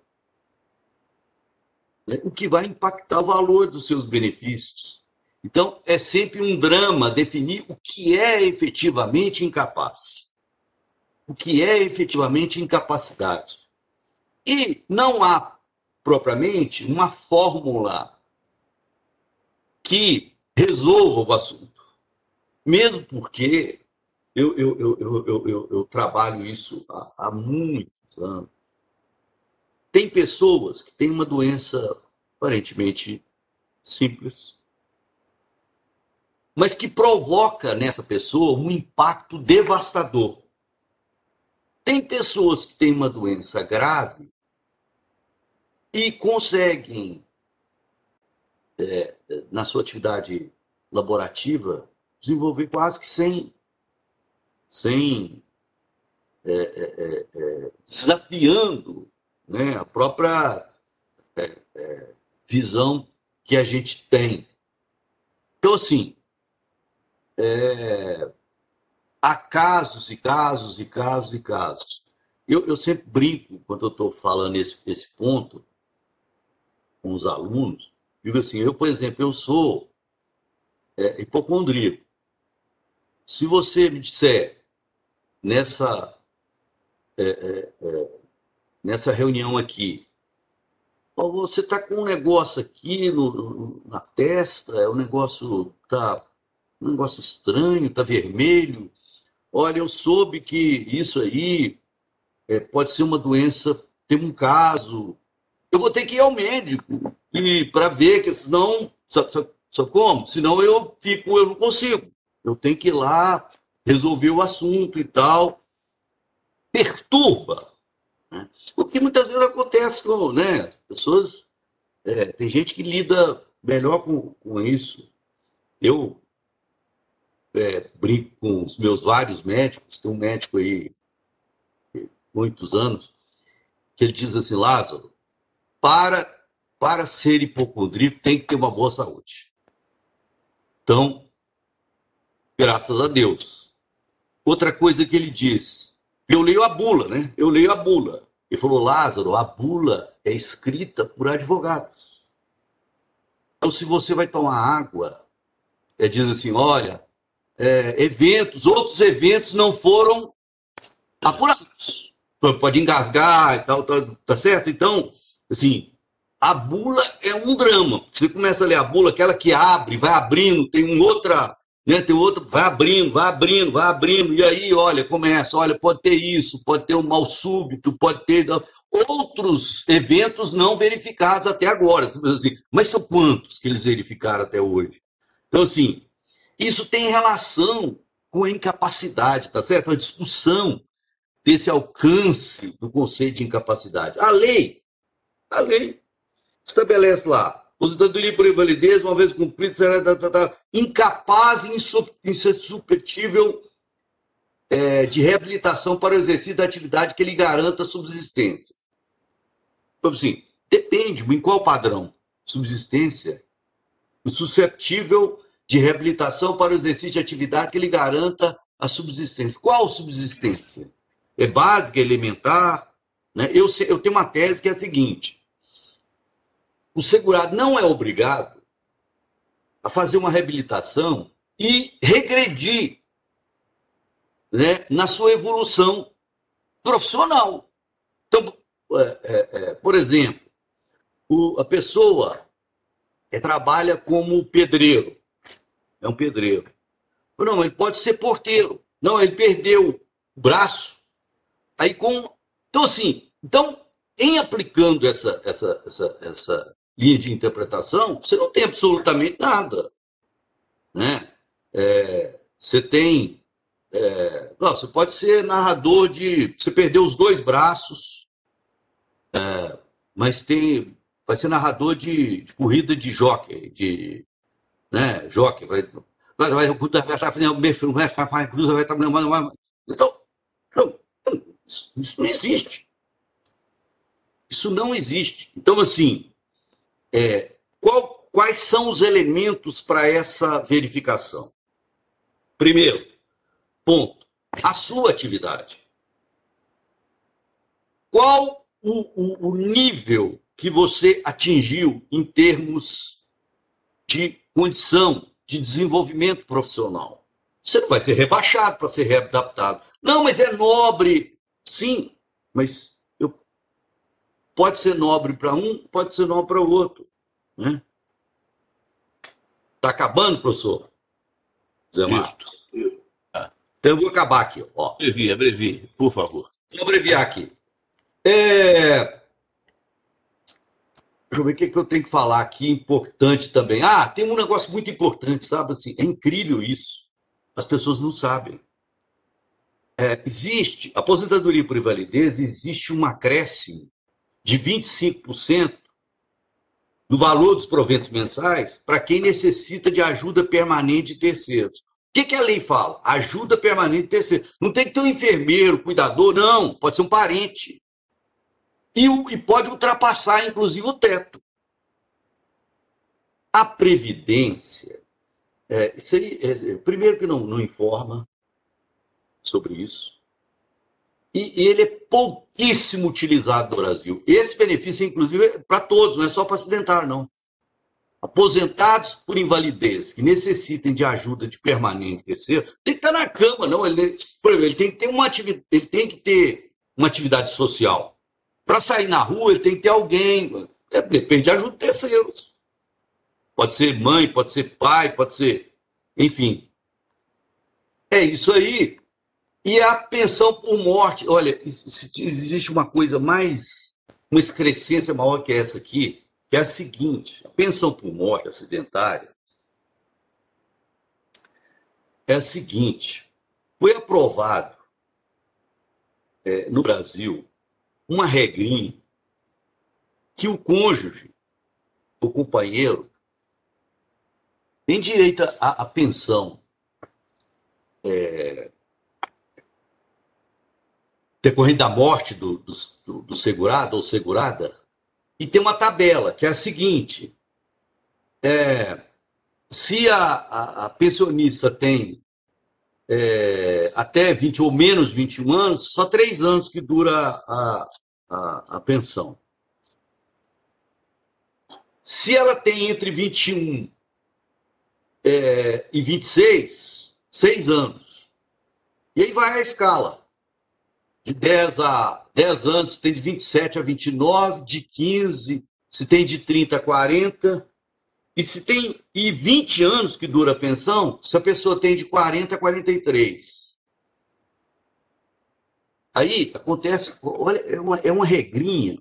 o que vai impactar o valor dos seus benefícios. Então, é sempre um drama definir o que é efetivamente incapaz, o que é efetivamente incapacidade. E não há, propriamente, uma fórmula que resolva o assunto. Mesmo porque eu trabalho isso há muitos anos. Tem pessoas que têm uma doença aparentemente simples, mas que provoca nessa pessoa um impacto devastador. Tem pessoas que têm uma doença grave e conseguem, na sua atividade laborativa, desenvolver quase que sem desafiando, né, a própria visão que a gente tem. Então, assim, há casos e casos e casos e casos. Eu sempre brinco, quando eu estou falando esse ponto com os alunos, digo assim, por exemplo, eu sou hipocondríaco. Se você me disser nessa reunião aqui, você está com um negócio aqui na testa, o negócio está um negócio estranho, está vermelho. Olha, eu soube que isso aí pode ser uma doença, tem um caso. Eu vou ter que ir ao médico para ver, que senão, sabe como? Senão eu não consigo. Eu tenho que ir lá, resolver o assunto e tal. Perturba. O que muitas vezes acontece com, né, pessoas... tem gente que lida melhor com isso. Eu brinco com os meus vários médicos, tem um médico aí, muitos anos, que ele diz assim: Lázaro, para ser hipocondríaco tem que ter uma boa saúde. Então, graças a Deus. Outra coisa que ele diz, eu leio a bula, né? Eu leio a bula. Ele falou: Lázaro, a bula é escrita por advogados. Então, se você vai tomar água, ele diz assim: olha, outros eventos não foram apurados. Pode engasgar e tal, tá certo? Então, assim, a bula é um drama. Você começa a ler a bula, aquela que abre, vai abrindo, vai abrindo, e aí, olha, pode ter isso, pode ter um mal súbito, pode ter outros eventos não verificados até agora. Assim, mas são quantos que eles verificaram até hoje? Então, assim, isso tem relação com a incapacidade, tá certo? A discussão desse alcance do conceito de incapacidade. A lei estabelece lá, aposentadoria por invalidez, uma vez cumprida, será incapaz e insuscetível de reabilitação para o exercício da atividade que lhe garanta subsistência. Então, assim, depende em qual padrão. Subsistência, insuscetível de reabilitação para o exercício de atividade que lhe garanta a subsistência. Qual subsistência? É básica, elementar? Né? Eu tenho uma tese que é a seguinte: o segurado não é obrigado a fazer uma reabilitação e regredir, né, na sua evolução profissional. Então, por exemplo, a pessoa trabalha como pedreiro. É um pedreiro. Não, ele pode ser porteiro. Não, ele perdeu o braço. Então, em aplicando essa linha de interpretação, você não tem absolutamente nada, né? Você tem... você pode ser narrador de... Você perdeu os dois braços, mas vai ser narrador de corrida de jockey, né? Jockey. Então, isso não existe. Isso não existe. Então, assim, quais são os elementos para essa verificação? Primeiro, ponto, a sua atividade. Qual o nível que você atingiu em termos de condição de desenvolvimento profissional? Você não vai ser rebaixado para ser readaptado. Não, mas é nobre. Sim, mas... pode ser nobre para um, pode ser nobre para o outro. Né? Está acabando, professor? Zé Marcos. Isso. Então eu vou acabar aqui. Ó. Abrevie, por favor. Vou abreviar aqui. Deixa eu ver o que eu tenho que falar aqui, importante também. Tem um negócio muito importante, sabe? Assim, é incrível isso. As pessoas não sabem. Existe, aposentadoria por invalidez, existe um acréscimo de 25% do valor dos proventos mensais para quem necessita de ajuda permanente de terceiros. O que a lei fala? Ajuda permanente de terceiros. Não tem que ter um enfermeiro, cuidador, não. Pode ser um parente. E pode ultrapassar, inclusive, o teto. A Previdência... isso aí, primeiro que não informa sobre isso. E ele é pouquíssimo utilizado no Brasil. Esse benefício, inclusive, é para todos, não é só para acidentário, não. Aposentados por invalidez que necessitem de ajuda de permanente terceiro, tem que estar na cama, não. Ele tem que ter uma atividade social. Para sair na rua, ele tem que ter alguém. Depende de ajuda de terceiros. Pode ser mãe, pode ser pai, pode ser... Enfim. É isso aí. E a pensão por morte, olha, existe uma coisa mais, uma excrescência maior que essa aqui, que é a seguinte: a pensão por morte acidentária é a seguinte: foi aprovado no Brasil uma regrinha que o cônjuge, o companheiro, tem direito à pensão decorrente da morte do segurado ou segurada, e tem uma tabela, que é a seguinte, se a pensionista tem até 20 ou menos 21 anos, só 3 anos que dura a pensão. Se ela tem entre 21 e 26, 6 anos. E aí vai a escala. De 10 anos, se tem de 27 a 29, de 15, se tem de 30 a 40. E se tem 20 anos que dura a pensão, se a pessoa tem de 40 a 43. Aí acontece, olha, é uma regrinha.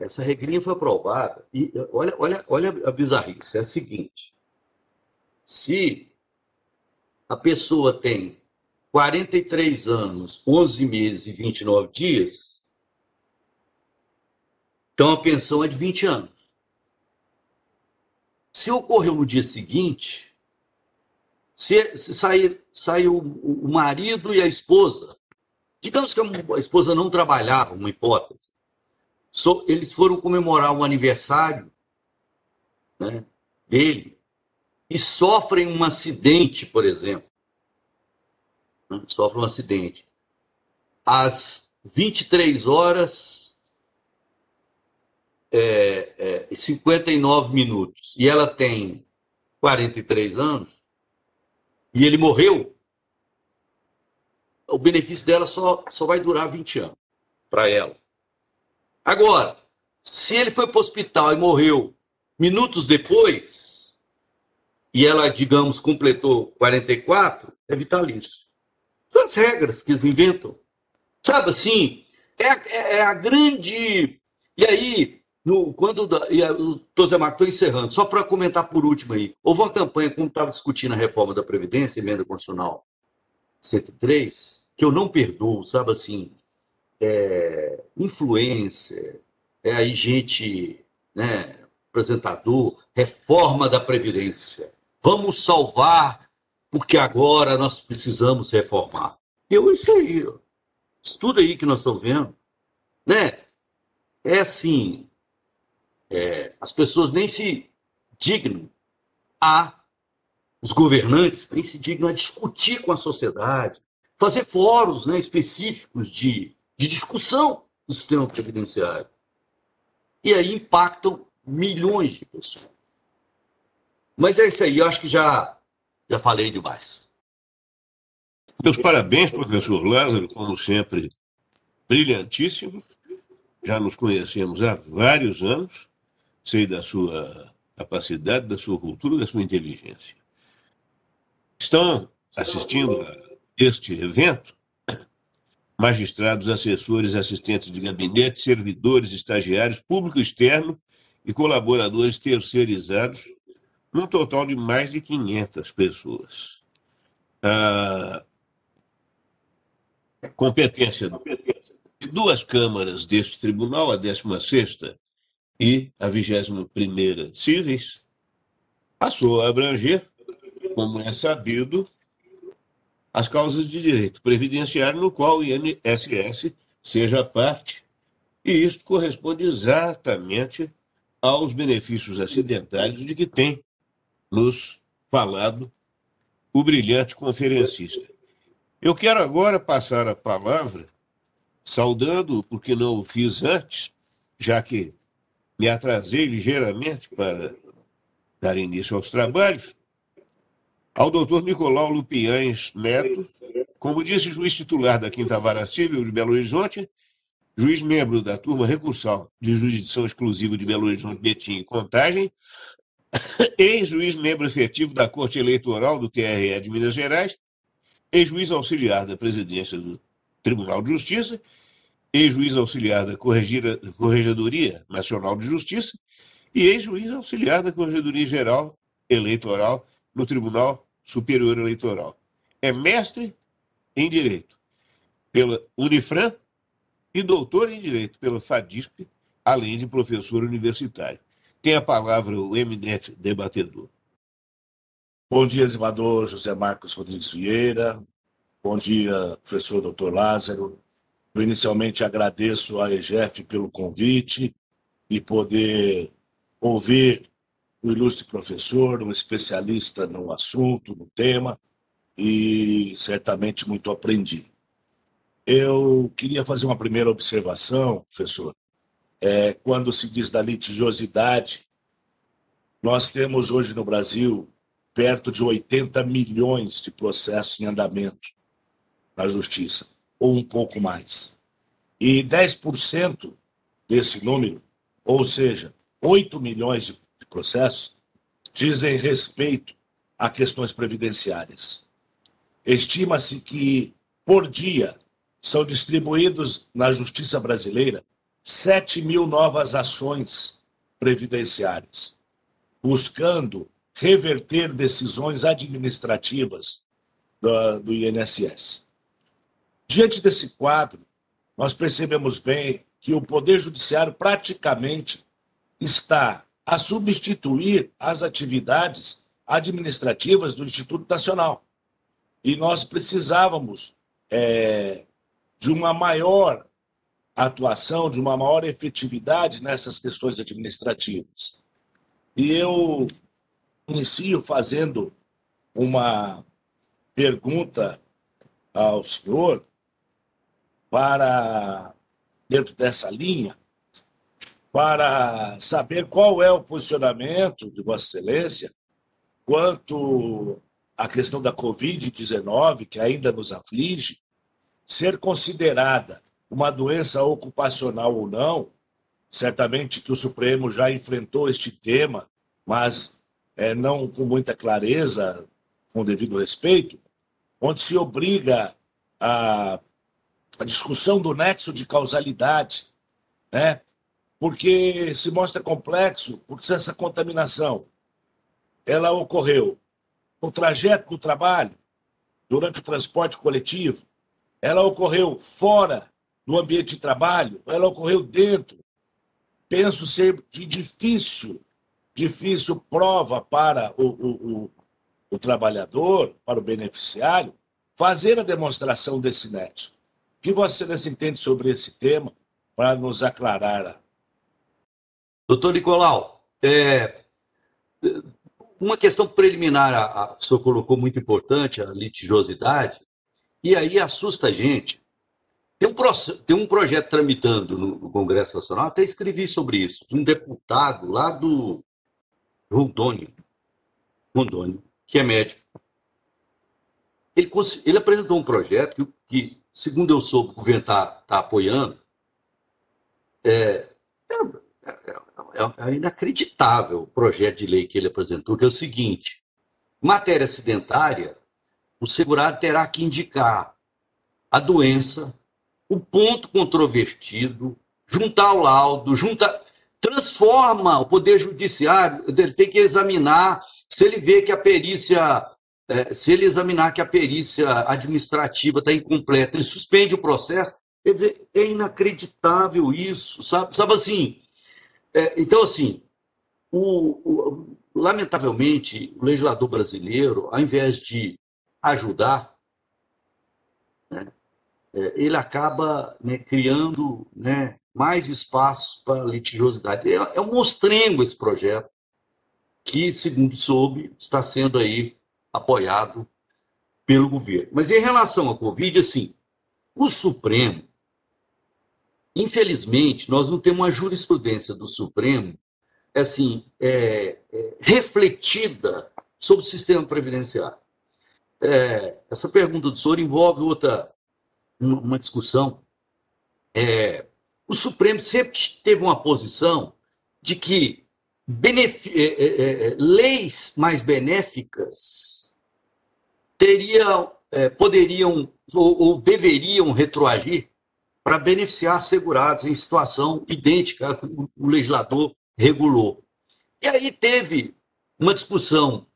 Essa regrinha foi aprovada. E olha a bizarrice, é a seguinte. Se a pessoa tem 43 anos, 11 meses e 29 dias, então a pensão é de 20 anos. Se ocorreu no dia seguinte, se saiu o marido e a esposa, digamos que a esposa não trabalhava, uma hipótese, eles foram comemorar um aniversário, né, dele, e sofrem um acidente, por exemplo. Sofrem um acidente. Às 23 horas e 59 minutos. E ela tem 43 anos. E ele morreu. O benefício dela só vai durar 20 anos para ela. Agora, se ele foi para o hospital e morreu minutos depois... E ela, digamos, completou 44, é vitalício. São as regras que eles inventam. Sabe assim? É a grande... E aí, estou encerrando, só para comentar por último aí. Houve uma campanha, como estava discutindo a reforma da Previdência, Emenda Constitucional 103, que eu não perdoo, sabe assim? Influencer, aí gente, né, apresentador, reforma da Previdência. Vamos salvar, porque agora nós precisamos reformar. Isso aí, isso tudo aí que nós estamos vendo, né? As pessoas nem se dignam os governantes nem se dignam a discutir com a sociedade, fazer fóruns, né, específicos de discussão do sistema previdenciário. E aí impactam milhões de pessoas. Mas é isso aí, eu acho que já falei demais. Meus parabéns, professor Lázaro, como sempre, brilhantíssimo. Já nos conhecemos há vários anos, sei da sua capacidade, da sua cultura, da sua inteligência. Estão assistindo a este evento magistrados, assessores, assistentes de gabinete, servidores, estagiários, público externo e colaboradores terceirizados, num total de mais de 500 pessoas. A competência de 2 câmaras deste tribunal, a 16ª e a 21ª Cíveis, passou a abranger, como é sabido, as causas de direito previdenciário no qual o INSS seja parte, e isso corresponde exatamente aos benefícios acidentários de que tem nos falado o brilhante conferencista. Eu quero agora passar a palavra, saudando, porque não o fiz antes, já que me atrasei ligeiramente para dar início aos trabalhos, ao doutor Nicolau Lupianhes Neto, como disse, juiz titular da Quinta Vara Cível de Belo Horizonte, juiz membro da Turma Recursal de Jurisdição Exclusiva de Belo Horizonte, Betim e Contagem, ex-juiz membro efetivo da Corte Eleitoral do TRE de Minas Gerais, ex-juiz auxiliar da Presidência do Tribunal de Justiça, ex-juiz auxiliar da Corregedoria Nacional de Justiça e ex-juiz auxiliar da Corregedoria Geral Eleitoral no Tribunal Superior Eleitoral. É mestre em Direito pela Unifran e doutor em Direito pela FADISP, além de professor universitário. Tem a palavra o eminente debatedor. Bom dia, desembargador José Marcos Rodrigues Vieira. Bom dia, professor Dr. Lázaro. Eu inicialmente agradeço à EGF pelo convite e poder ouvir o ilustre professor, um especialista no assunto, no tema, e certamente muito aprendi. Eu queria fazer uma primeira observação, professor. Quando se diz da litigiosidade, nós temos hoje no Brasil perto de 80 milhões de processos em andamento na Justiça, ou um pouco mais. E 10% desse número, ou seja, 8 milhões de processos, dizem respeito a questões previdenciárias. Estima-se que, por dia, são distribuídos na Justiça brasileira 7 mil novas ações previdenciárias, buscando reverter decisões administrativas do INSS. Diante desse quadro, nós percebemos bem que o Poder Judiciário praticamente está a substituir as atividades administrativas do Instituto Nacional. E nós precisávamos de uma maior atuação, de uma maior efetividade nessas questões administrativas. E eu inicio fazendo uma pergunta ao senhor para, dentro dessa linha, para saber qual é o posicionamento de Vossa Excelência quanto à questão da Covid-19, que ainda nos aflige, ser considerada uma doença ocupacional ou não. Certamente que o Supremo já enfrentou este tema, mas não com muita clareza, com devido respeito, onde se obriga a discussão do nexo de causalidade, né? Porque se mostra complexo, porque se essa contaminação ela ocorreu no trajeto do trabalho, durante o transporte coletivo, ela ocorreu fora do ambiente de trabalho, ela ocorreu dentro, penso ser de difícil prova para o trabalhador, para o beneficiário, fazer a demonstração desse nexo. O que Vossa Excelência entende sobre esse tema para nos aclarar? Doutor Nicolau, uma questão preliminar, o senhor colocou muito importante, a litigiosidade, e aí assusta a gente. Tem um projeto tramitando no Congresso Nacional, até escrevi sobre isso, de um deputado lá do Rondônia, que é médico. Ele apresentou um projeto que segundo eu soube, o governo está apoiando. É inacreditável o projeto de lei que ele apresentou, que é o seguinte: em matéria acidentária, o segurado terá que indicar a doença, o ponto controvertido, juntar o laudo, transforma o Poder Judiciário, ele tem que examinar, se ele examinar que a perícia administrativa está incompleta, ele suspende o processo. Quer dizer, é inacreditável isso, sabe assim? Então, assim, lamentavelmente, o legislador brasileiro, ao invés de ajudar, né, ele acaba, né, criando, né, mais espaço para litigiosidade. É um mostrengo esse projeto, que, segundo soube, está sendo aí apoiado pelo governo. Mas em relação à Covid, assim, o Supremo, infelizmente, nós não temos uma jurisprudência do Supremo assim, refletida sobre o sistema previdenciário. Essa pergunta do senhor envolve uma discussão. O Supremo sempre teve uma posição de que leis mais benéficas poderiam ou deveriam retroagir para beneficiar segurados em situação idêntica ao que o legislador regulou. E aí teve uma discussão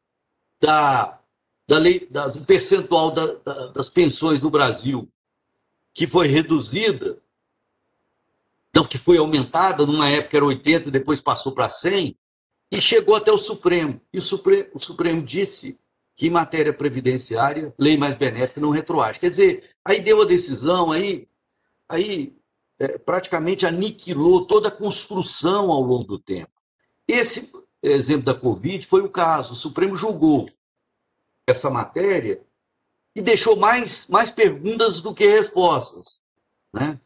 do percentual das pensões no Brasil, que foi reduzida, então, que foi aumentada, numa época era 80, depois passou para 100, e chegou até o Supremo. E o Supremo disse que em matéria previdenciária, lei mais benéfica não retroage. Quer dizer, aí deu a decisão, praticamente aniquilou toda a construção ao longo do tempo. Esse exemplo da Covid foi o caso, o Supremo julgou essa matéria e deixou mais perguntas do que respostas, né?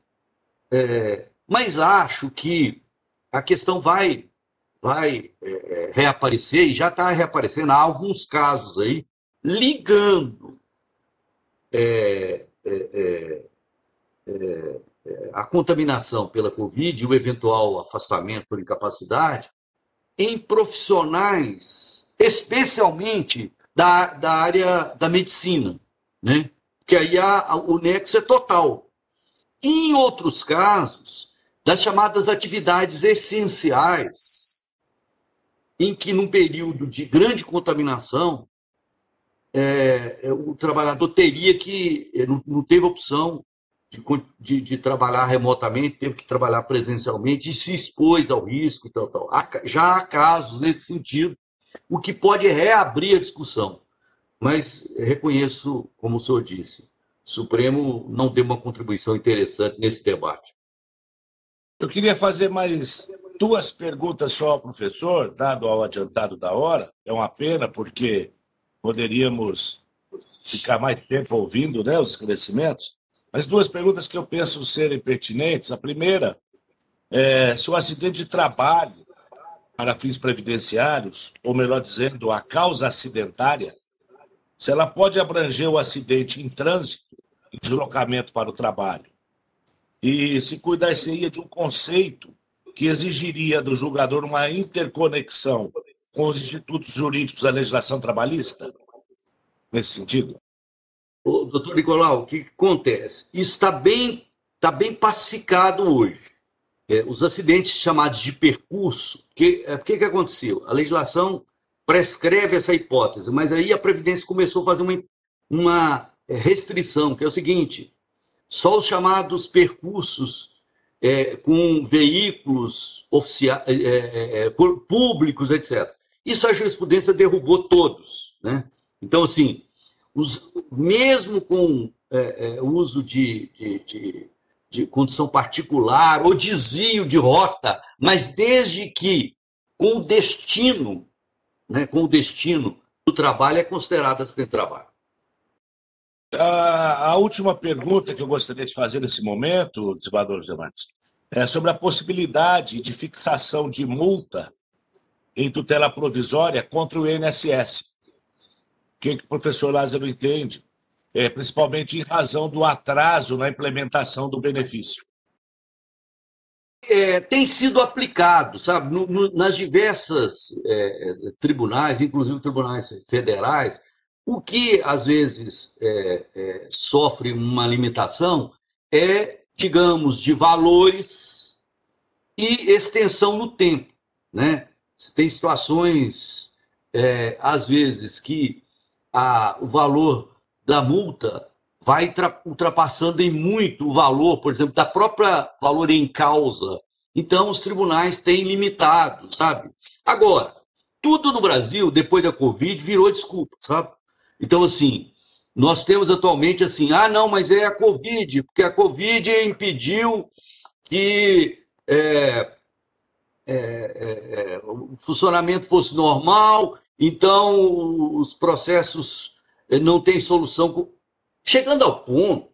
Mas acho que a questão vai reaparecer, e já está reaparecendo, há alguns casos aí, ligando a contaminação pela Covid e o eventual afastamento por incapacidade em profissionais, especialmente da área da medicina, né? Porque aí o nexo é total. E em outros casos, das chamadas atividades essenciais, em que num período de grande contaminação, o trabalhador teria que, não teve opção de trabalhar remotamente, teve que trabalhar presencialmente e se expôs ao risco e tal. Já há casos nesse sentido, o que pode reabrir a discussão. Mas reconheço, como o senhor disse, o Supremo não deu uma contribuição interessante nesse debate. Eu queria fazer mais duas perguntas só ao professor, dado ao adiantado da hora. É uma pena, porque poderíamos ficar mais tempo ouvindo, né, os esclarecimentos. Mas duas perguntas que eu penso serem pertinentes. A primeira é se o acidente de trabalho para fins previdenciários, ou melhor dizendo, a causa acidentária, se ela pode abranger o acidente em trânsito e deslocamento para o trabalho. E se cuidar-se-ia de um conceito que exigiria do julgador uma interconexão com os institutos jurídicos da legislação trabalhista, nesse sentido. Doutor Nicolau, o que acontece? Isso está bem pacificado hoje. Os acidentes chamados de percurso, que aconteceu? A legislação prescreve essa hipótese, mas aí a Previdência começou a fazer uma restrição, que é o seguinte: só os chamados percursos com veículos públicos, etc. Isso a jurisprudência derrubou todos, né? Então, assim, mesmo com o uso de condição particular ou desvio de rota, mas desde que com o destino, né, com o destino do trabalho, é considerado acidente de trabalho. A última pergunta que eu gostaria de fazer nesse momento, desembargador José Martins, é sobre a possibilidade de fixação de multa em tutela provisória contra o INSS. O que o professor Lázaro entende, principalmente em razão do atraso na implementação do benefício? Tem sido aplicado, sabe, nas diversas tribunais, inclusive tribunais federais. O que, às vezes, sofre uma limitação digamos, de valores e extensão no tempo, né? Tem situações, às vezes, que o valor da multa vai ultrapassando em muito o valor, por exemplo, da própria valor em causa. Então, os tribunais têm limitado, sabe? Agora, tudo no Brasil, depois da Covid, virou desculpa, sabe? Então, assim, nós temos atualmente assim, não, mas é a Covid, porque a Covid impediu que o funcionamento fosse normal. Então, os processos não têm solução. Chegando ao ponto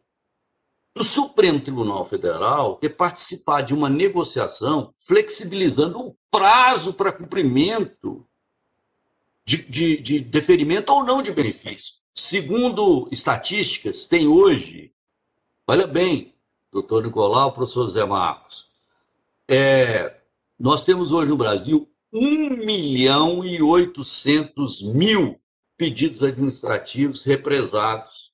do Supremo Tribunal Federal ter participado de uma negociação flexibilizando o prazo para cumprimento de deferimento ou não de benefício. Segundo estatísticas, tem hoje, olha bem, doutor Nicolau, professor Zé Marcos, nós temos hoje no Brasil 1.800.000 pedidos administrativos represados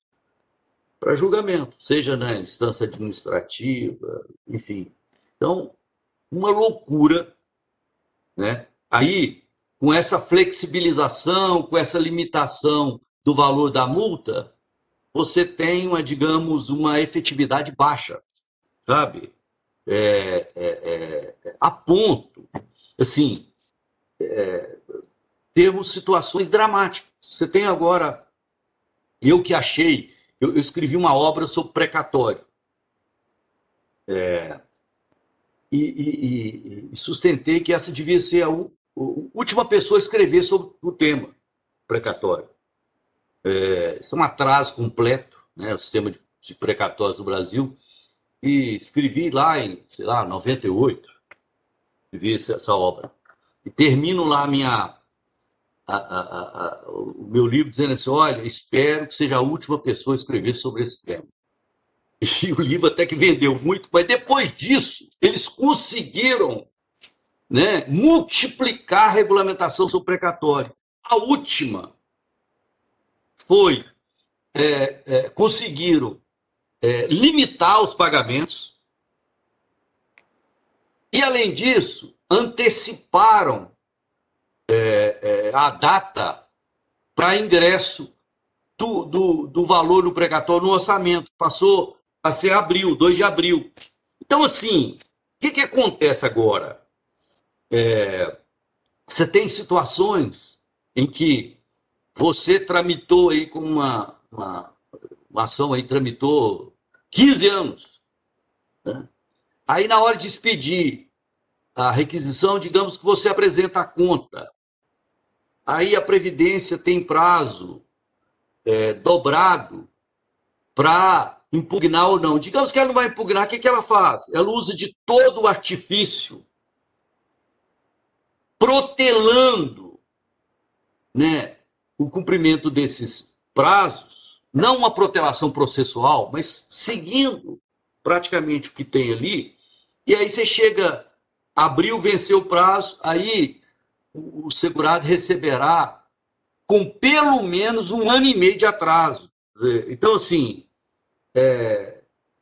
para julgamento, seja na instância administrativa, enfim. Então, uma loucura, né? Aí, com essa flexibilização, com essa limitação do valor da multa, você tem uma efetividade baixa, sabe? A ponto, assim... termos situações dramáticas. Você tem agora, eu escrevi uma obra sobre precatório. E sustentei que essa devia ser a última pessoa a escrever sobre o tema precatório. Isso é um atraso completo, né, o sistema de precatórios do Brasil. E escrevi lá em, 98, escrevi essa obra. E termino lá a minha... o meu livro dizendo assim, olha, espero que seja a última pessoa a escrever sobre esse tema. E o livro até que vendeu muito, mas depois disso, eles conseguiram, né, multiplicar a regulamentação sobre precatório. A última foi, conseguiram limitar os pagamentos e, além disso, anteciparam a data para ingresso do valor do precatório no orçamento. Passou a ser abril, 2 de abril. Então, assim, o que acontece agora? Você tem situações em que você tramitou aí com uma ação, aí tramitou 15 anos. Né? Aí, na hora de expedir a requisição, digamos que você apresenta a conta. Aí a Previdência tem prazo dobrado para impugnar ou não. Digamos que ela não vai impugnar, o que ela faz? Ela usa de todo o artifício, protelando, né, o cumprimento desses prazos, não uma protelação processual, mas seguindo praticamente o que tem ali, e aí você chega, abril, venceu o prazo, aí o segurado receberá com pelo menos 1 ano e meio de atraso. Então, assim,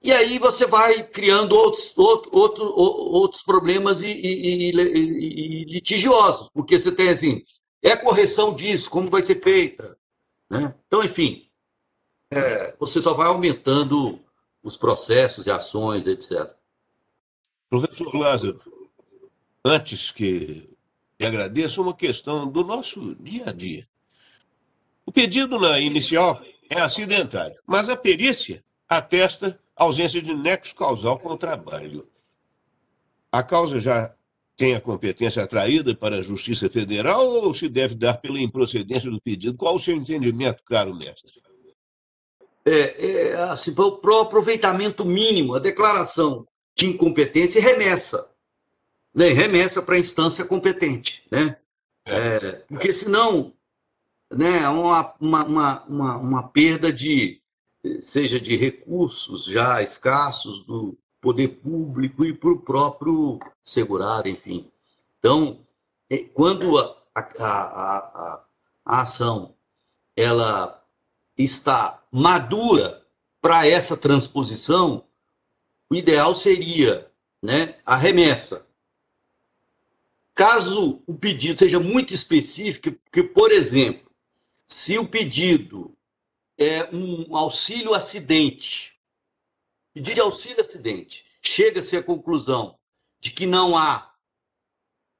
e aí você vai criando outros problemas e litigiosos, porque você tem, assim, correção disso, como vai ser feita, né? Então, enfim, você só vai aumentando os processos e ações, etc. Professor Lázaro, antes que... e agradeço, uma questão do nosso dia a dia. O pedido na inicial é acidentário, mas a perícia atesta a ausência de nexo causal com o trabalho. A causa já tem a competência atraída para a Justiça Federal ou se deve dar pela improcedência do pedido? Qual o seu entendimento, caro mestre? Assim, para o aproveitamento mínimo, a declaração de incompetência e remessa. Remessa para a instância competente, né? Porque senão, né, uma perda seja de recursos já escassos do poder público e para o próprio segurado, enfim. Então, quando a ação ela está madura para essa transposição, o ideal seria, né, a remessa. Caso o pedido seja muito específico, porque, por exemplo, se o pedido é um auxílio-acidente, pedido de auxílio-acidente, chega-se à conclusão de que não há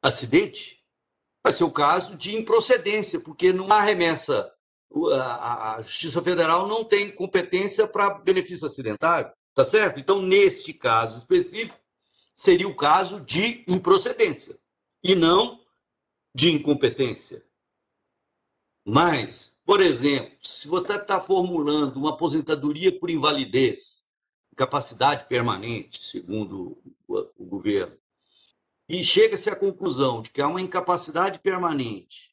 acidente, vai ser o caso de improcedência, porque não há remessa. A Justiça Federal não tem competência para benefício acidentário, tá certo? Então, neste caso específico, seria o caso de improcedência e não de incompetência. Mas, por exemplo, se você está formulando uma aposentadoria por invalidez, incapacidade permanente, segundo o governo, e chega-se à conclusão de que há uma incapacidade permanente,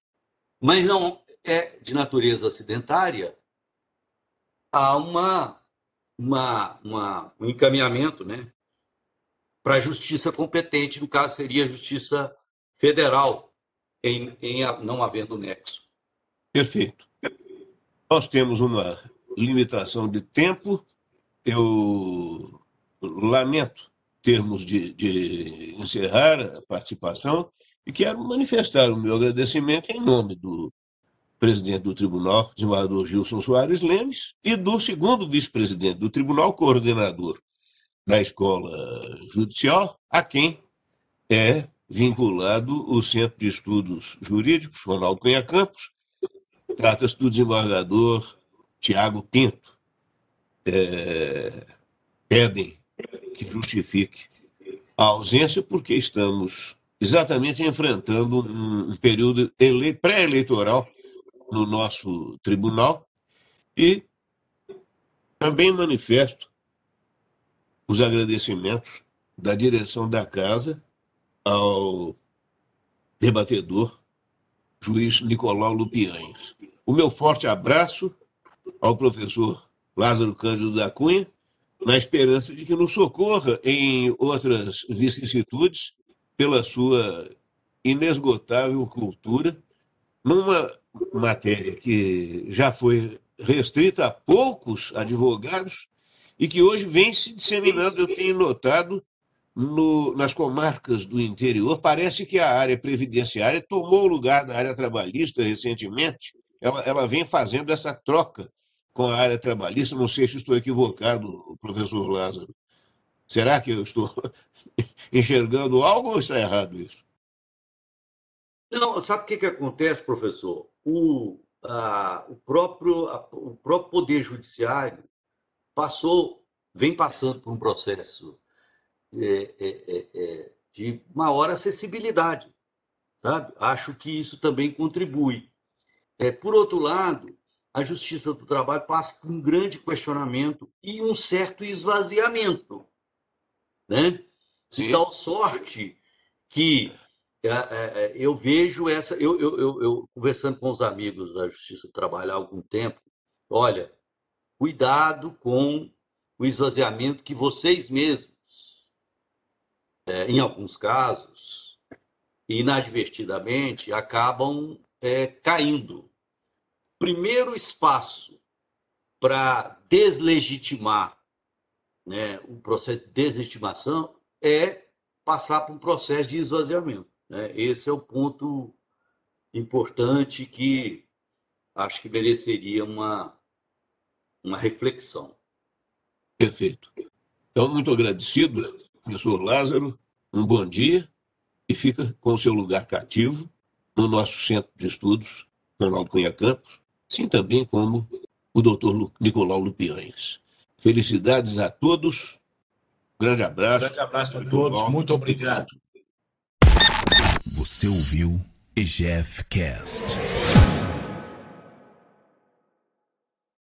mas não é de natureza acidentária, há um encaminhamento, né, para a justiça competente, no caso seria a Justiça Federal, não havendo nexo. Perfeito. Nós temos uma limitação de tempo. Eu lamento termos de encerrar a participação e quero manifestar o meu agradecimento em nome do presidente do tribunal, desembargador Gilson Soares Lemes, e do segundo vice-presidente do tribunal, coordenador da Escola Judicial, a quem vinculado o Centro de Estudos Jurídicos Ronaldo Cunha Campos. Trata-se do desembargador Tiago Pinto. Pedem que justifique a ausência porque estamos exatamente enfrentando um período pré-eleitoral no nosso tribunal e também manifesto os agradecimentos da direção da casa ao debatedor juiz Nicolau Lupianhes. O meu forte abraço ao professor Lázaro Cândido da Cunha, na esperança de que nos socorra em outras vicissitudes pela sua inesgotável cultura numa matéria que já foi restrita a poucos advogados e que hoje vem se disseminando, eu tenho notado, nas comarcas do interior. Parece que a área previdenciária tomou o lugar da área trabalhista recentemente. Ela vem fazendo essa troca com a área trabalhista. Não sei se estou equivocado, professor Lázaro. Será que eu estou enxergando algo ou está errado isso? Não, sabe o que acontece, professor? O próprio Poder Judiciário vem passando por um processo de maior acessibilidade, sabe? Acho que isso também contribui. Por outro lado, a Justiça do Trabalho passa por um grande questionamento e um certo esvaziamento, né? De tal sorte que eu vejo essa... Eu conversando com os amigos da Justiça do Trabalho há algum tempo, olha, cuidado com o esvaziamento que vocês mesmos, em alguns casos, inadvertidamente, acabam caindo. Primeiro espaço para deslegitimar, né, o processo de deslegitimação é passar por um processo de esvaziamento, né? Esse é o ponto importante que acho que mereceria uma reflexão. Perfeito. Então, muito agradecido, professor Lázaro. Um bom dia e fica com o seu lugar cativo no nosso Centro de Estudos Ronaldo Cunha Campos, assim também como o doutor Nicolau Lupianhes. Felicidades a todos. Grande abraço. Grande abraço a todos. Muito obrigado. Você ouviu EGF Cast.